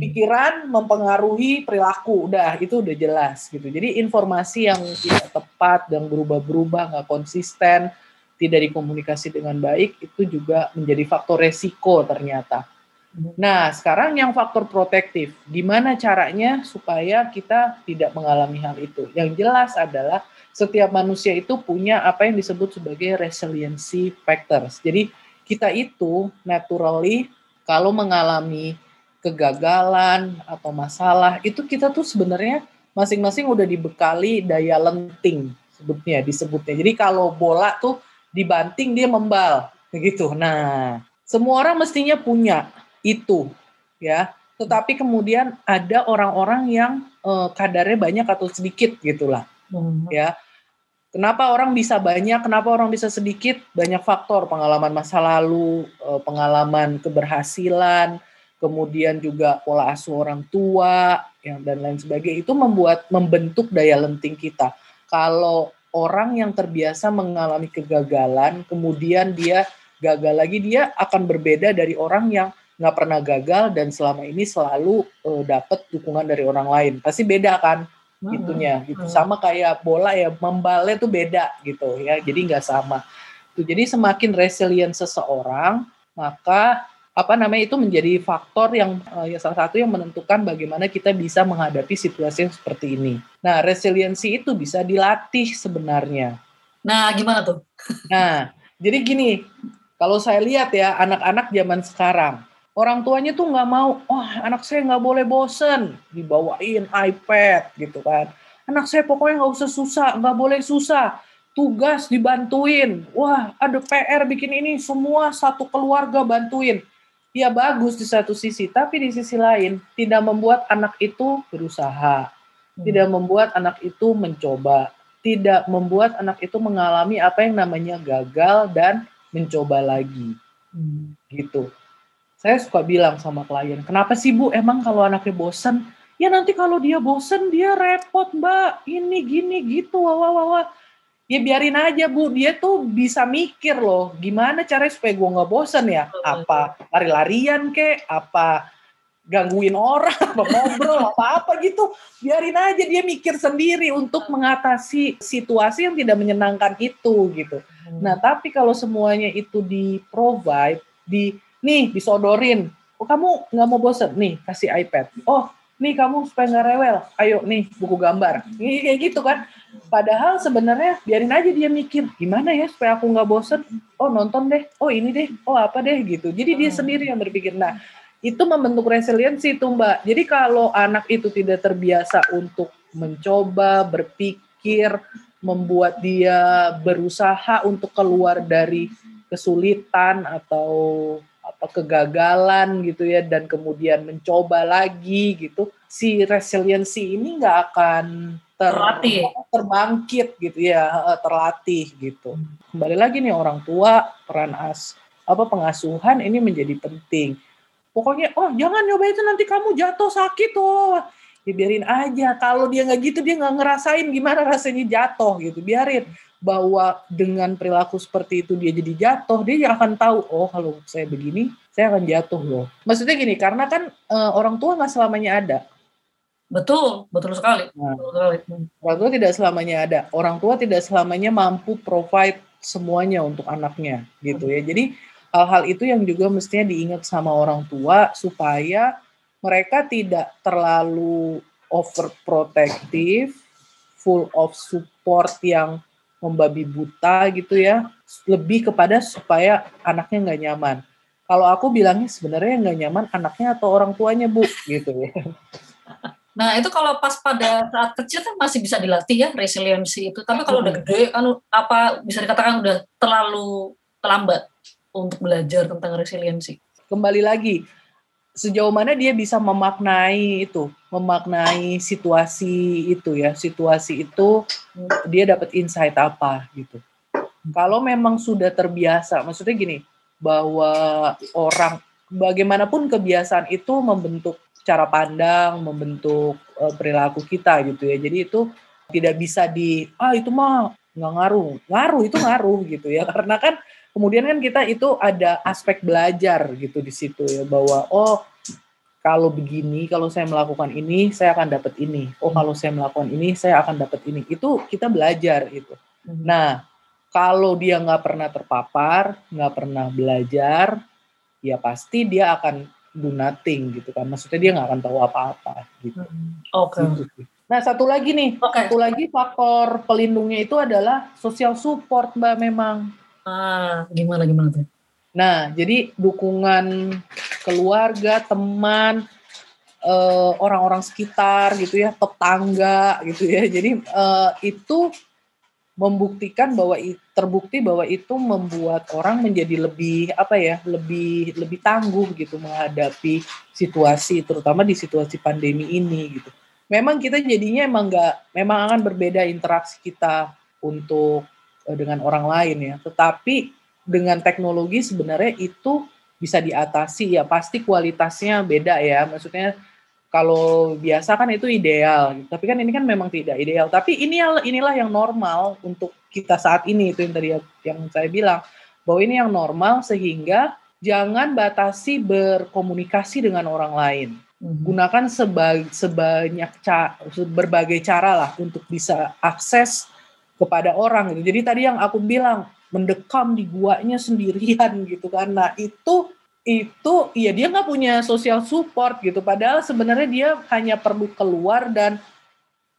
Pikiran mempengaruhi perilaku. Udah, itu udah jelas gitu. Jadi informasi yang tidak tepat, yang berubah-berubah, nggak konsisten, tidak dikomunikasi dengan baik, itu juga menjadi faktor resiko ternyata. Nah, sekarang yang faktor protektif. Gimana caranya supaya kita tidak mengalami hal itu? Yang jelas adalah setiap manusia itu punya apa yang disebut sebagai resiliency factors. Jadi kita itu naturally kalau mengalami kegagalan atau masalah, itu kita tuh sebenarnya masing-masing udah dibekali daya lenting disebutnya. Jadi kalau bola tuh dibanting dia membal begitu. Nah, semua orang mestinya punya itu ya. Tetapi kemudian ada orang-orang yang kadarnya banyak atau sedikit gitulah. Ya, kenapa orang bisa banyak, kenapa orang bisa sedikit? Banyak faktor, pengalaman masa lalu, pengalaman keberhasilan, kemudian juga pola asuh orang tua, dan lain sebagainya. Itu membentuk daya lenting kita. Kalau orang yang terbiasa mengalami kegagalan, kemudian dia gagal lagi, dia akan berbeda dari orang yang nggak pernah gagal dan selama ini selalu dapat dukungan dari orang lain. Pasti beda kan? Gitunya gitu. Sama kayak bola ya, membalnya tuh beda gitu ya, jadi nggak sama. Jadi semakin resilient seseorang, maka itu menjadi faktor yang salah satu yang menentukan bagaimana kita bisa menghadapi situasi yang seperti ini. Nah, resiliensi itu bisa dilatih sebenarnya. Nah, gimana tuh? Nah, jadi gini, kalau saya lihat ya, anak-anak zaman sekarang, orang tuanya tuh nggak mau, anak saya nggak boleh bosen, dibawain iPad gitu kan. Anak saya pokoknya nggak usah susah, nggak boleh susah. Tugas dibantuin, wah ada PR bikin ini, semua satu keluarga bantuin. Ya bagus di satu sisi, tapi di sisi lain tidak membuat anak itu berusaha, tidak membuat anak itu mencoba, tidak membuat anak itu mengalami apa yang namanya gagal dan mencoba lagi. Gitu. Saya suka bilang sama klien, kenapa sih Bu emang kalau anaknya bosan? Ya nanti kalau dia bosan dia repot Mbak, ini gini gitu, wah. Ya biarin aja Bu, dia tuh bisa mikir loh, gimana caranya supaya gue gak bosen ya? Apa lari-larian kek, apa gangguin orang, apa ngobrol, apa-apa gitu. Biarin aja dia mikir sendiri untuk mengatasi situasi yang tidak menyenangkan itu gitu. Nah tapi kalau semuanya itu di-provide, disodorin, oh kamu gak mau bosen? Nih kasih iPad, oh nih kamu supaya gak rewel, ayo nih buku gambar, nih, kayak gitu kan. Padahal sebenarnya biarin aja dia mikir, gimana ya supaya aku gak bosen, oh nonton deh, oh ini deh, oh apa deh gitu. Jadi dia sendiri yang berpikir, nah itu membentuk resiliensi tuh Mbak. Jadi kalau anak itu tidak terbiasa untuk mencoba, berpikir, membuat dia berusaha untuk keluar dari kesulitan atau kegagalan gitu ya, dan kemudian mencoba lagi gitu, si resiliensi ini nggak akan terbangkit gitu ya, terlatih gitu. Kembali lagi nih orang tua, peran pengasuhan ini menjadi penting. Pokoknya jangan nyoba itu nanti kamu jatuh sakit tuh. Ya, biarin aja, kalau dia nggak gitu dia nggak ngerasain gimana rasanya jatuh gitu, biarin. Bahwa dengan perilaku seperti itu dia jadi jatuh, dia akan tahu, oh kalau saya begini, saya akan jatuh loh. Maksudnya gini, karena kan orang tua gak selamanya ada. Betul sekali. Nah, orang tua tidak selamanya ada. Orang tua tidak selamanya mampu provide semuanya untuk anaknya, gitu ya. Jadi hal-hal itu yang juga mestinya diingat sama orang tua, supaya mereka tidak terlalu overprotective, full of support yang membabi buta gitu ya, lebih kepada supaya anaknya nggak nyaman. Kalau aku bilangnya sebenarnya nggak nyaman anaknya atau orang tuanya Bu, gitu ya. Nah itu kalau pas pada saat kecil kan masih bisa dilatih ya resiliensi itu, tapi kalau udah gede kan apa bisa dikatakan udah terlalu terlambat untuk belajar tentang resiliensi. Kembali lagi, sejauh mana dia bisa memaknai situasi itu ya, situasi itu dia dapat insight apa gitu. Kalau memang sudah terbiasa, maksudnya gini, bahwa orang bagaimanapun kebiasaan itu membentuk cara pandang, membentuk perilaku kita gitu ya. Jadi itu tidak bisa itu mah nggak ngaruh itu ngaruh gitu ya, karena kan kemudian kan kita itu ada aspek belajar gitu di situ ya, bahwa kalau begini, kalau saya melakukan ini saya akan dapat ini. Oh kalau saya melakukan ini saya akan dapat ini. Itu kita belajar itu. Nah kalau dia nggak pernah terpapar, nggak pernah belajar, ya pasti dia akan do nothing gitu kan. Maksudnya dia nggak akan tahu apa-apa gitu. Oke. Nah satu lagi nih, satu lagi faktor pelindungnya itu adalah social support Mbak memang. Gimana tuh? Nah, jadi dukungan keluarga, teman, orang-orang sekitar gitu ya, tetangga gitu ya. Jadi itu membuktikan terbukti bahwa itu membuat orang menjadi lebih tangguh gitu menghadapi situasi, terutama di situasi pandemi ini gitu. Memang kita jadinya memang akan berbeda interaksi kita untuk dengan orang lain ya, tetapi dengan teknologi sebenarnya itu bisa diatasi ya, pasti kualitasnya beda ya, maksudnya kalau biasa kan itu ideal, tapi kan ini kan memang tidak ideal, tapi inilah yang normal untuk kita saat ini, itu yang tadi yang saya bilang, bahwa ini yang normal sehingga jangan batasi berkomunikasi dengan orang lain, gunakan berbagai cara lah untuk bisa akses kepada orang gitu. Jadi tadi yang aku bilang mendekam di guanya sendirian gitu kan. Nah, itu itu ya dia nggak punya social support gitu, padahal sebenarnya dia hanya perlu keluar dan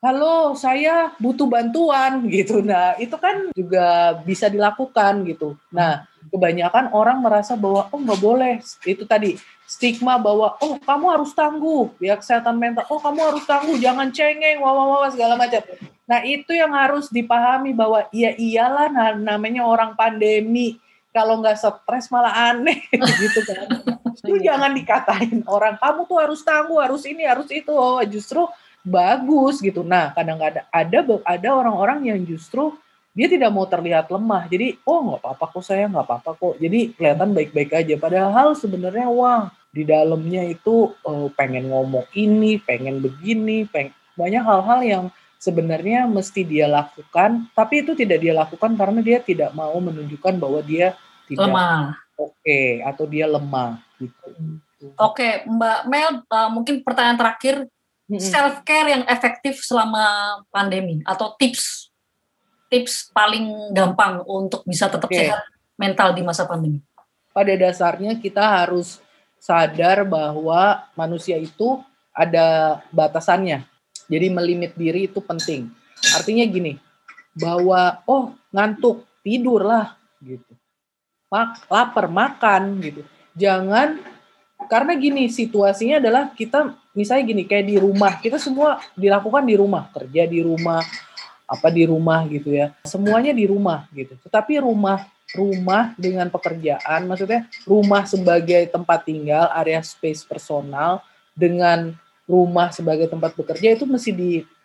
halo saya butuh bantuan gitu. Nah itu kan juga bisa dilakukan gitu. Nah kebanyakan orang merasa bahwa oh nggak boleh, itu tadi stigma bahwa oh kamu harus tangguh ya, kesehatan mental, oh kamu harus tangguh, jangan cengeng, wah segala macam. Nah itu yang harus dipahami bahwa ya iyalah, nah, namanya orang pandemi, kalau nggak stres malah aneh gitu kan. Lu jangan dikatain orang, kamu tuh harus tangguh, harus ini, harus itu. Oh, justru bagus gitu. Nah, kadang-kadang ada orang-orang yang justru dia tidak mau terlihat lemah. Jadi, oh nggak apa-apa kok saya, nggak apa-apa kok. Jadi kelihatan baik-baik aja. Padahal sebenarnya wah di dalamnya itu pengen ngomong ini, pengen begini, banyak hal-hal yang sebenarnya mesti dia lakukan, tapi itu tidak dia lakukan karena dia tidak mau menunjukkan bahwa dia tidak oke, atau dia lemah gitu. Oke, Mbak Mel, mungkin pertanyaan terakhir, self care yang efektif selama pandemi atau tips paling gampang untuk bisa tetap sehat mental di masa pandemi. Pada dasarnya kita harus sadar bahwa manusia itu ada batasannya. Jadi melimit diri itu penting. Artinya gini, bahwa oh ngantuk, tidurlah gitu. Lapar, makan gitu. Jangan, karena gini situasinya adalah kita misalnya gini kayak di rumah, kita semua dilakukan di rumah, kerja di rumah, apa di rumah gitu ya. Semuanya di rumah gitu. Tetapi rumah dengan pekerjaan, maksudnya rumah sebagai tempat tinggal, area space personal dengan rumah sebagai tempat bekerja itu mesti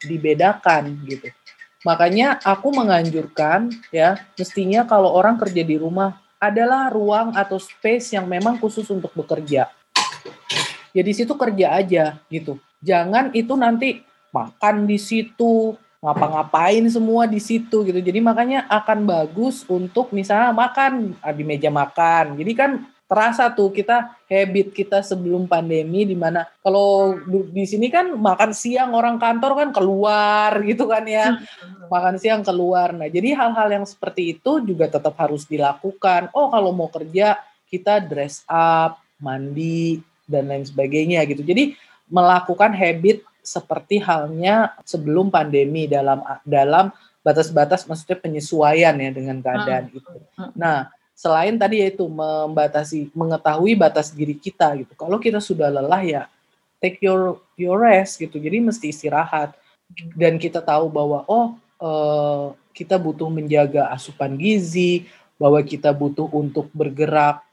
dibedakan gitu. Makanya aku menganjurkan ya, mestinya kalau orang kerja di rumah adalah ruang atau space yang memang khusus untuk bekerja. Jadi situ kerja aja gitu. Jangan itu nanti makan di situ, ngapa-ngapain semua di situ gitu. Jadi makanya akan bagus untuk misalnya makan di meja makan. Jadi kan terasa tuh kita habit kita sebelum pandemi di mana kalau di sini kan makan siang orang kantor kan keluar gitu kan ya. Makan siang keluar. Nah, jadi hal-hal yang seperti itu juga tetap harus dilakukan. Oh, kalau mau kerja kita dress up, mandi dan lain sebagainya gitu. Jadi melakukan habit seperti halnya sebelum pandemi dalam batas-batas, maksudnya penyesuaian ya dengan keadaan itu. Nah, selain tadi yaitu membatasi, mengetahui batas diri kita gitu. Kalau kita sudah lelah ya take your rest gitu. Jadi mesti istirahat. Dan kita tahu bahwa kita butuh menjaga asupan gizi, bahwa kita butuh untuk bergerak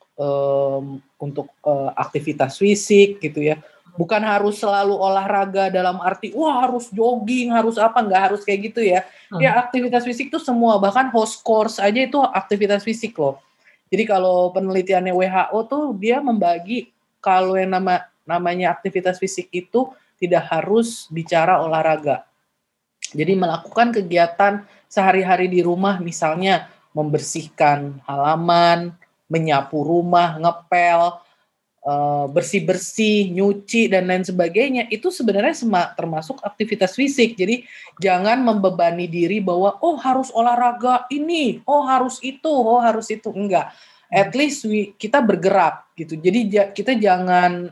untuk aktivitas fisik gitu ya. Bukan harus selalu olahraga dalam arti, wah harus jogging, harus apa, nggak harus kayak gitu ya. Ya aktivitas fisik tuh semua, bahkan host course aja itu aktivitas fisik loh. Jadi kalau penelitiannya WHO tuh dia membagi kalau yang namanya aktivitas fisik itu tidak harus bicara olahraga. Jadi melakukan kegiatan sehari-hari di rumah misalnya membersihkan halaman, menyapu rumah, ngepel, bersih-bersih, nyuci dan lain sebagainya, itu sebenarnya termasuk aktivitas fisik. Jadi jangan membebani diri bahwa oh harus olahraga ini, oh harus itu, enggak. At least kita bergerak gitu. Jadi kita jangan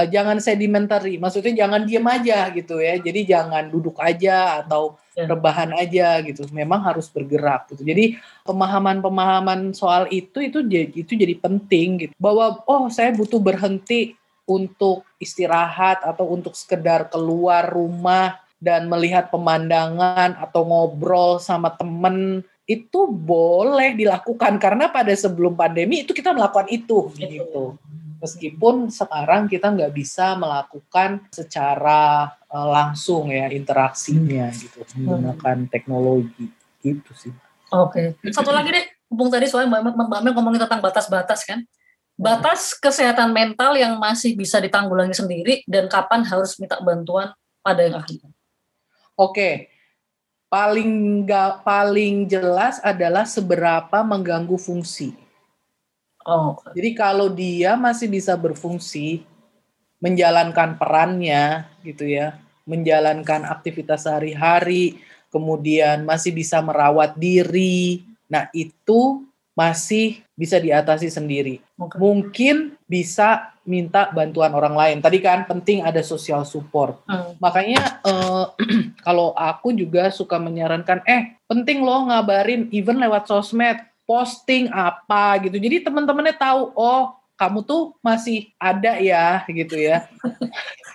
jangan sedimentary, maksudnya jangan diam aja gitu ya. Jadi jangan duduk aja atau rebahan aja gitu. Memang harus bergerak gitu. Jadi pemahaman-pemahaman soal itu jadi penting gitu. Bahwa oh saya butuh berhenti untuk istirahat atau untuk sekedar keluar rumah dan melihat pemandangan atau ngobrol sama temen, itu boleh dilakukan karena pada sebelum pandemi itu kita melakukan itu gitu. Meskipun sekarang kita nggak bisa melakukan secara langsung ya interaksinya gitu, menggunakan teknologi gitu sih. Oke. Satu lagi deh, mumpung tadi soalnya Mbak Mel ngomongin tentang batas-batas kan. Batas kesehatan mental yang masih bisa ditanggulangi sendiri dan kapan harus minta bantuan pada yang ahli. Oke. Paling jelas adalah seberapa mengganggu fungsi. Jadi kalau dia masih bisa berfungsi, menjalankan perannya gitu ya, menjalankan aktivitas sehari-hari, kemudian masih bisa merawat diri, nah itu masih bisa diatasi sendiri. Okay. Mungkin bisa minta bantuan orang lain. Tadi kan penting ada social support. Makanya kalau aku juga suka menyarankan, penting lo ngabarin even lewat sosmed, posting apa gitu. Jadi teman-temannya tahu, oh kamu tuh masih ada ya gitu ya.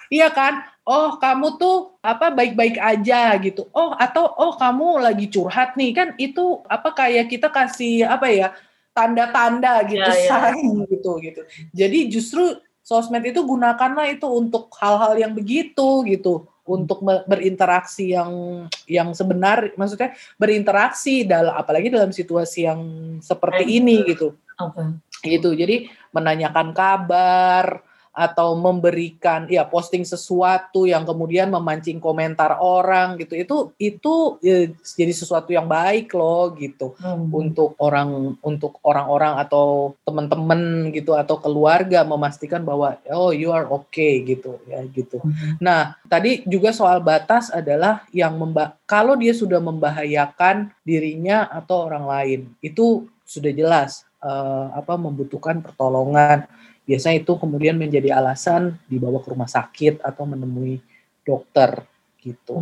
Iya kan? Oh kamu tuh apa baik-baik aja gitu. Oh atau oh kamu lagi curhat nih kan, itu apa kayak kita kasih apa ya tanda-tanda gitu ya, sign gitu. Jadi justru sosmed itu gunakanlah itu untuk hal-hal yang begitu gitu, untuk berinteraksi yang sebenar, maksudnya berinteraksi dalam apalagi dalam situasi yang seperti ini gitu. Gitu. Jadi menanyakan kabar, atau memberikan ya posting sesuatu yang kemudian memancing komentar orang gitu, itu jadi sesuatu yang baik loh gitu, untuk orang-orang atau teman-teman gitu atau keluarga, memastikan bahwa oh you are okay gitu ya gitu. Nah tadi juga soal batas adalah yang kalau dia sudah membahayakan dirinya atau orang lain, itu sudah jelas membutuhkan pertolongan. Biasanya itu kemudian menjadi alasan dibawa ke rumah sakit atau menemui dokter gitu.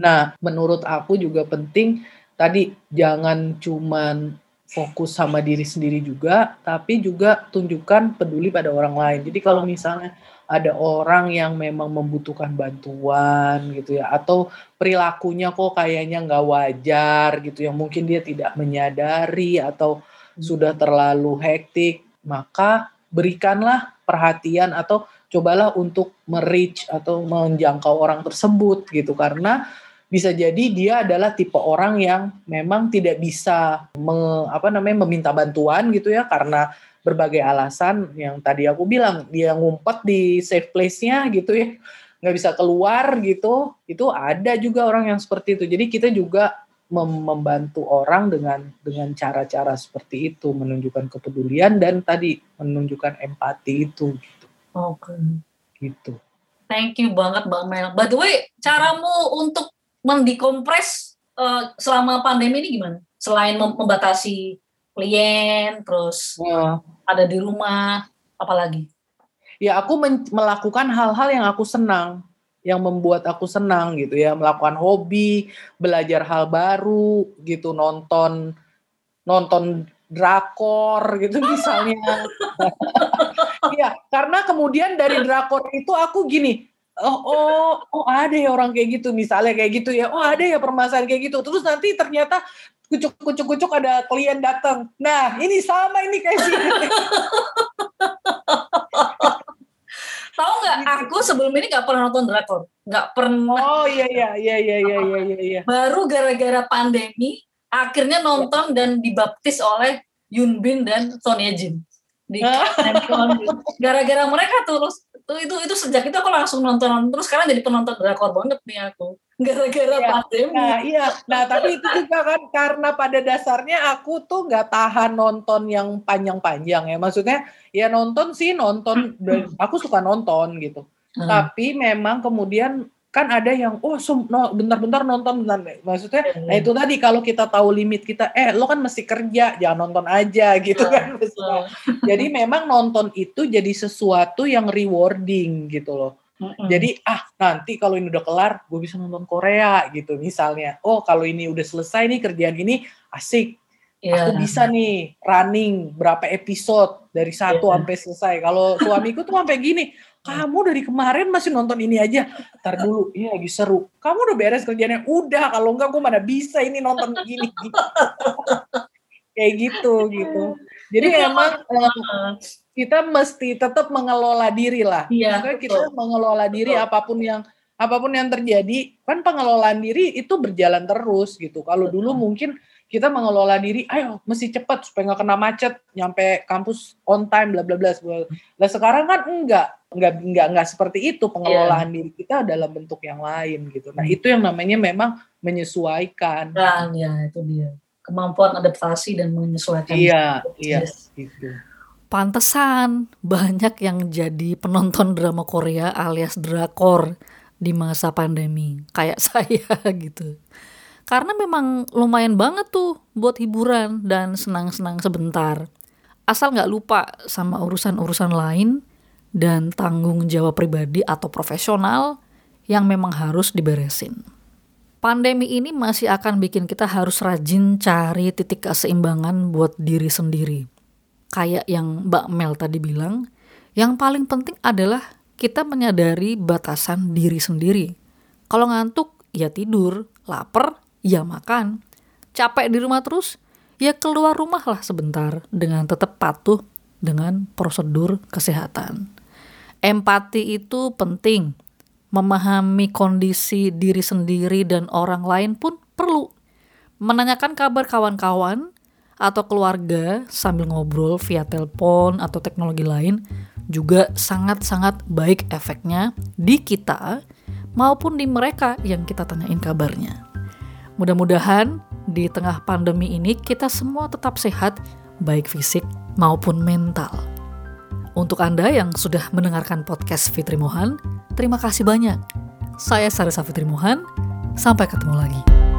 Nah, menurut aku juga penting tadi jangan cuman fokus sama diri sendiri juga, tapi juga tunjukkan peduli pada orang lain. Jadi kalau misalnya ada orang yang memang membutuhkan bantuan gitu ya, atau perilakunya kok kayaknya nggak wajar gitu, yang mungkin dia tidak menyadari atau sudah terlalu hektik, maka berikanlah perhatian atau cobalah untuk mereach atau menjangkau orang tersebut gitu, karena bisa jadi dia adalah tipe orang yang memang tidak bisa meminta bantuan gitu ya, karena berbagai alasan yang tadi aku bilang, dia ngumpet di safe place-nya gitu ya, nggak bisa keluar gitu, itu ada juga orang yang seperti itu. Jadi kita juga membantu orang dengan cara-cara seperti itu, menunjukkan kepedulian dan tadi menunjukkan empati itu gitu. Oke. Gitu. Thank you banget Bang Mel. By the way, caramu untuk mendikompres selama pandemi ini gimana? Selain membatasi klien, terus ada di rumah, apalagi? Ya aku melakukan hal-hal yang aku senang, yang membuat aku senang gitu ya, melakukan hobi, belajar hal baru gitu, nonton drakor gitu misalnya. Iya, karena kemudian dari drakor itu aku gini, oh ada ya orang kayak gitu misalnya, kayak gitu ya, oh ada ya permasalahan kayak gitu, terus nanti ternyata kucuk ada klien datang, nah ini sama ini kayak sini. Tahu nggak, aku sebelum ini nggak pernah nonton drakor, nggak pernah. Oh iya. Baru gara-gara pandemi akhirnya nonton dan dibaptis oleh Yoon Bin dan Son Ye Jin. Gara-gara mereka terus itu sejak itu aku langsung nonton terus, sekarang jadi penonton drakor banget nih aku. Gara-gara pandemi. Nah tapi itu juga kan karena pada dasarnya aku tuh nggak tahan nonton yang panjang-panjang ya, maksudnya ya nonton aku suka nonton gitu, tapi memang kemudian kan ada yang bentar-bentar nonton, maksudnya nah itu tadi kalau kita tahu limit kita, lo kan mesti kerja, jangan nonton aja gitu kan. Jadi memang nonton itu jadi sesuatu yang rewarding gitu loh. Jadi nanti kalau ini udah kelar gue bisa nonton Korea gitu misalnya, kalau ini udah selesai nih kerjaan ini asik, aku bisa nih running berapa episode dari 1 sampai selesai. Kalau suamiku tuh sampai gini, kamu dari kemarin masih nonton ini aja, ntar dulu, ini lagi seru, kamu udah beres kerjaannya, udah, kalau enggak gue mana bisa ini nonton gini gitu. Kayak gitu, jadi emang kita mesti tetap mengelola diri lah, maka kita mengelola diri, apapun yang terjadi, kan pengelolaan diri itu berjalan terus gitu. Kalau dulu mungkin kita mengelola diri, ayo mesti cepat supaya nggak kena macet, nyampe kampus on time, bla bla bla. Nah sekarang kan enggak seperti itu, pengelolaan diri kita dalam bentuk yang lain gitu. Nah itu yang namanya memang menyesuaikan. Nah, ya itu dia, kemampuan adaptasi dan menyesuaikan. Gitu. Pantesan banyak yang jadi penonton drama Korea alias drakor di masa pandemi, kayak saya gitu. Karena memang lumayan banget tuh buat hiburan dan senang-senang sebentar. asal nggak lupa sama urusan-urusan lain dan tanggung jawab pribadi atau profesional yang memang harus diberesin. Pandemi ini masih akan bikin kita harus rajin cari titik keseimbangan buat diri sendiri. Kayak yang Mbak Mel tadi bilang, yang paling penting adalah kita menyadari batasan diri sendiri. Kalau ngantuk, ya tidur. Lapar, ya makan. Capek di rumah terus, ya keluar rumah lah sebentar dengan tetap patuh dengan prosedur kesehatan. Empati itu penting. Memahami kondisi diri sendiri dan orang lain pun perlu. Menanyakan kabar kawan-kawan atau keluarga sambil ngobrol via telepon atau teknologi lain juga sangat-sangat baik efeknya di kita maupun di mereka yang kita tanyain kabarnya. Mudah-mudahan di tengah pandemi ini kita semua tetap sehat baik fisik maupun mental. Untuk Anda yang sudah mendengarkan podcast Fitri Mohan, terima kasih banyak. Saya Sari Safitri Mohan, sampai ketemu lagi.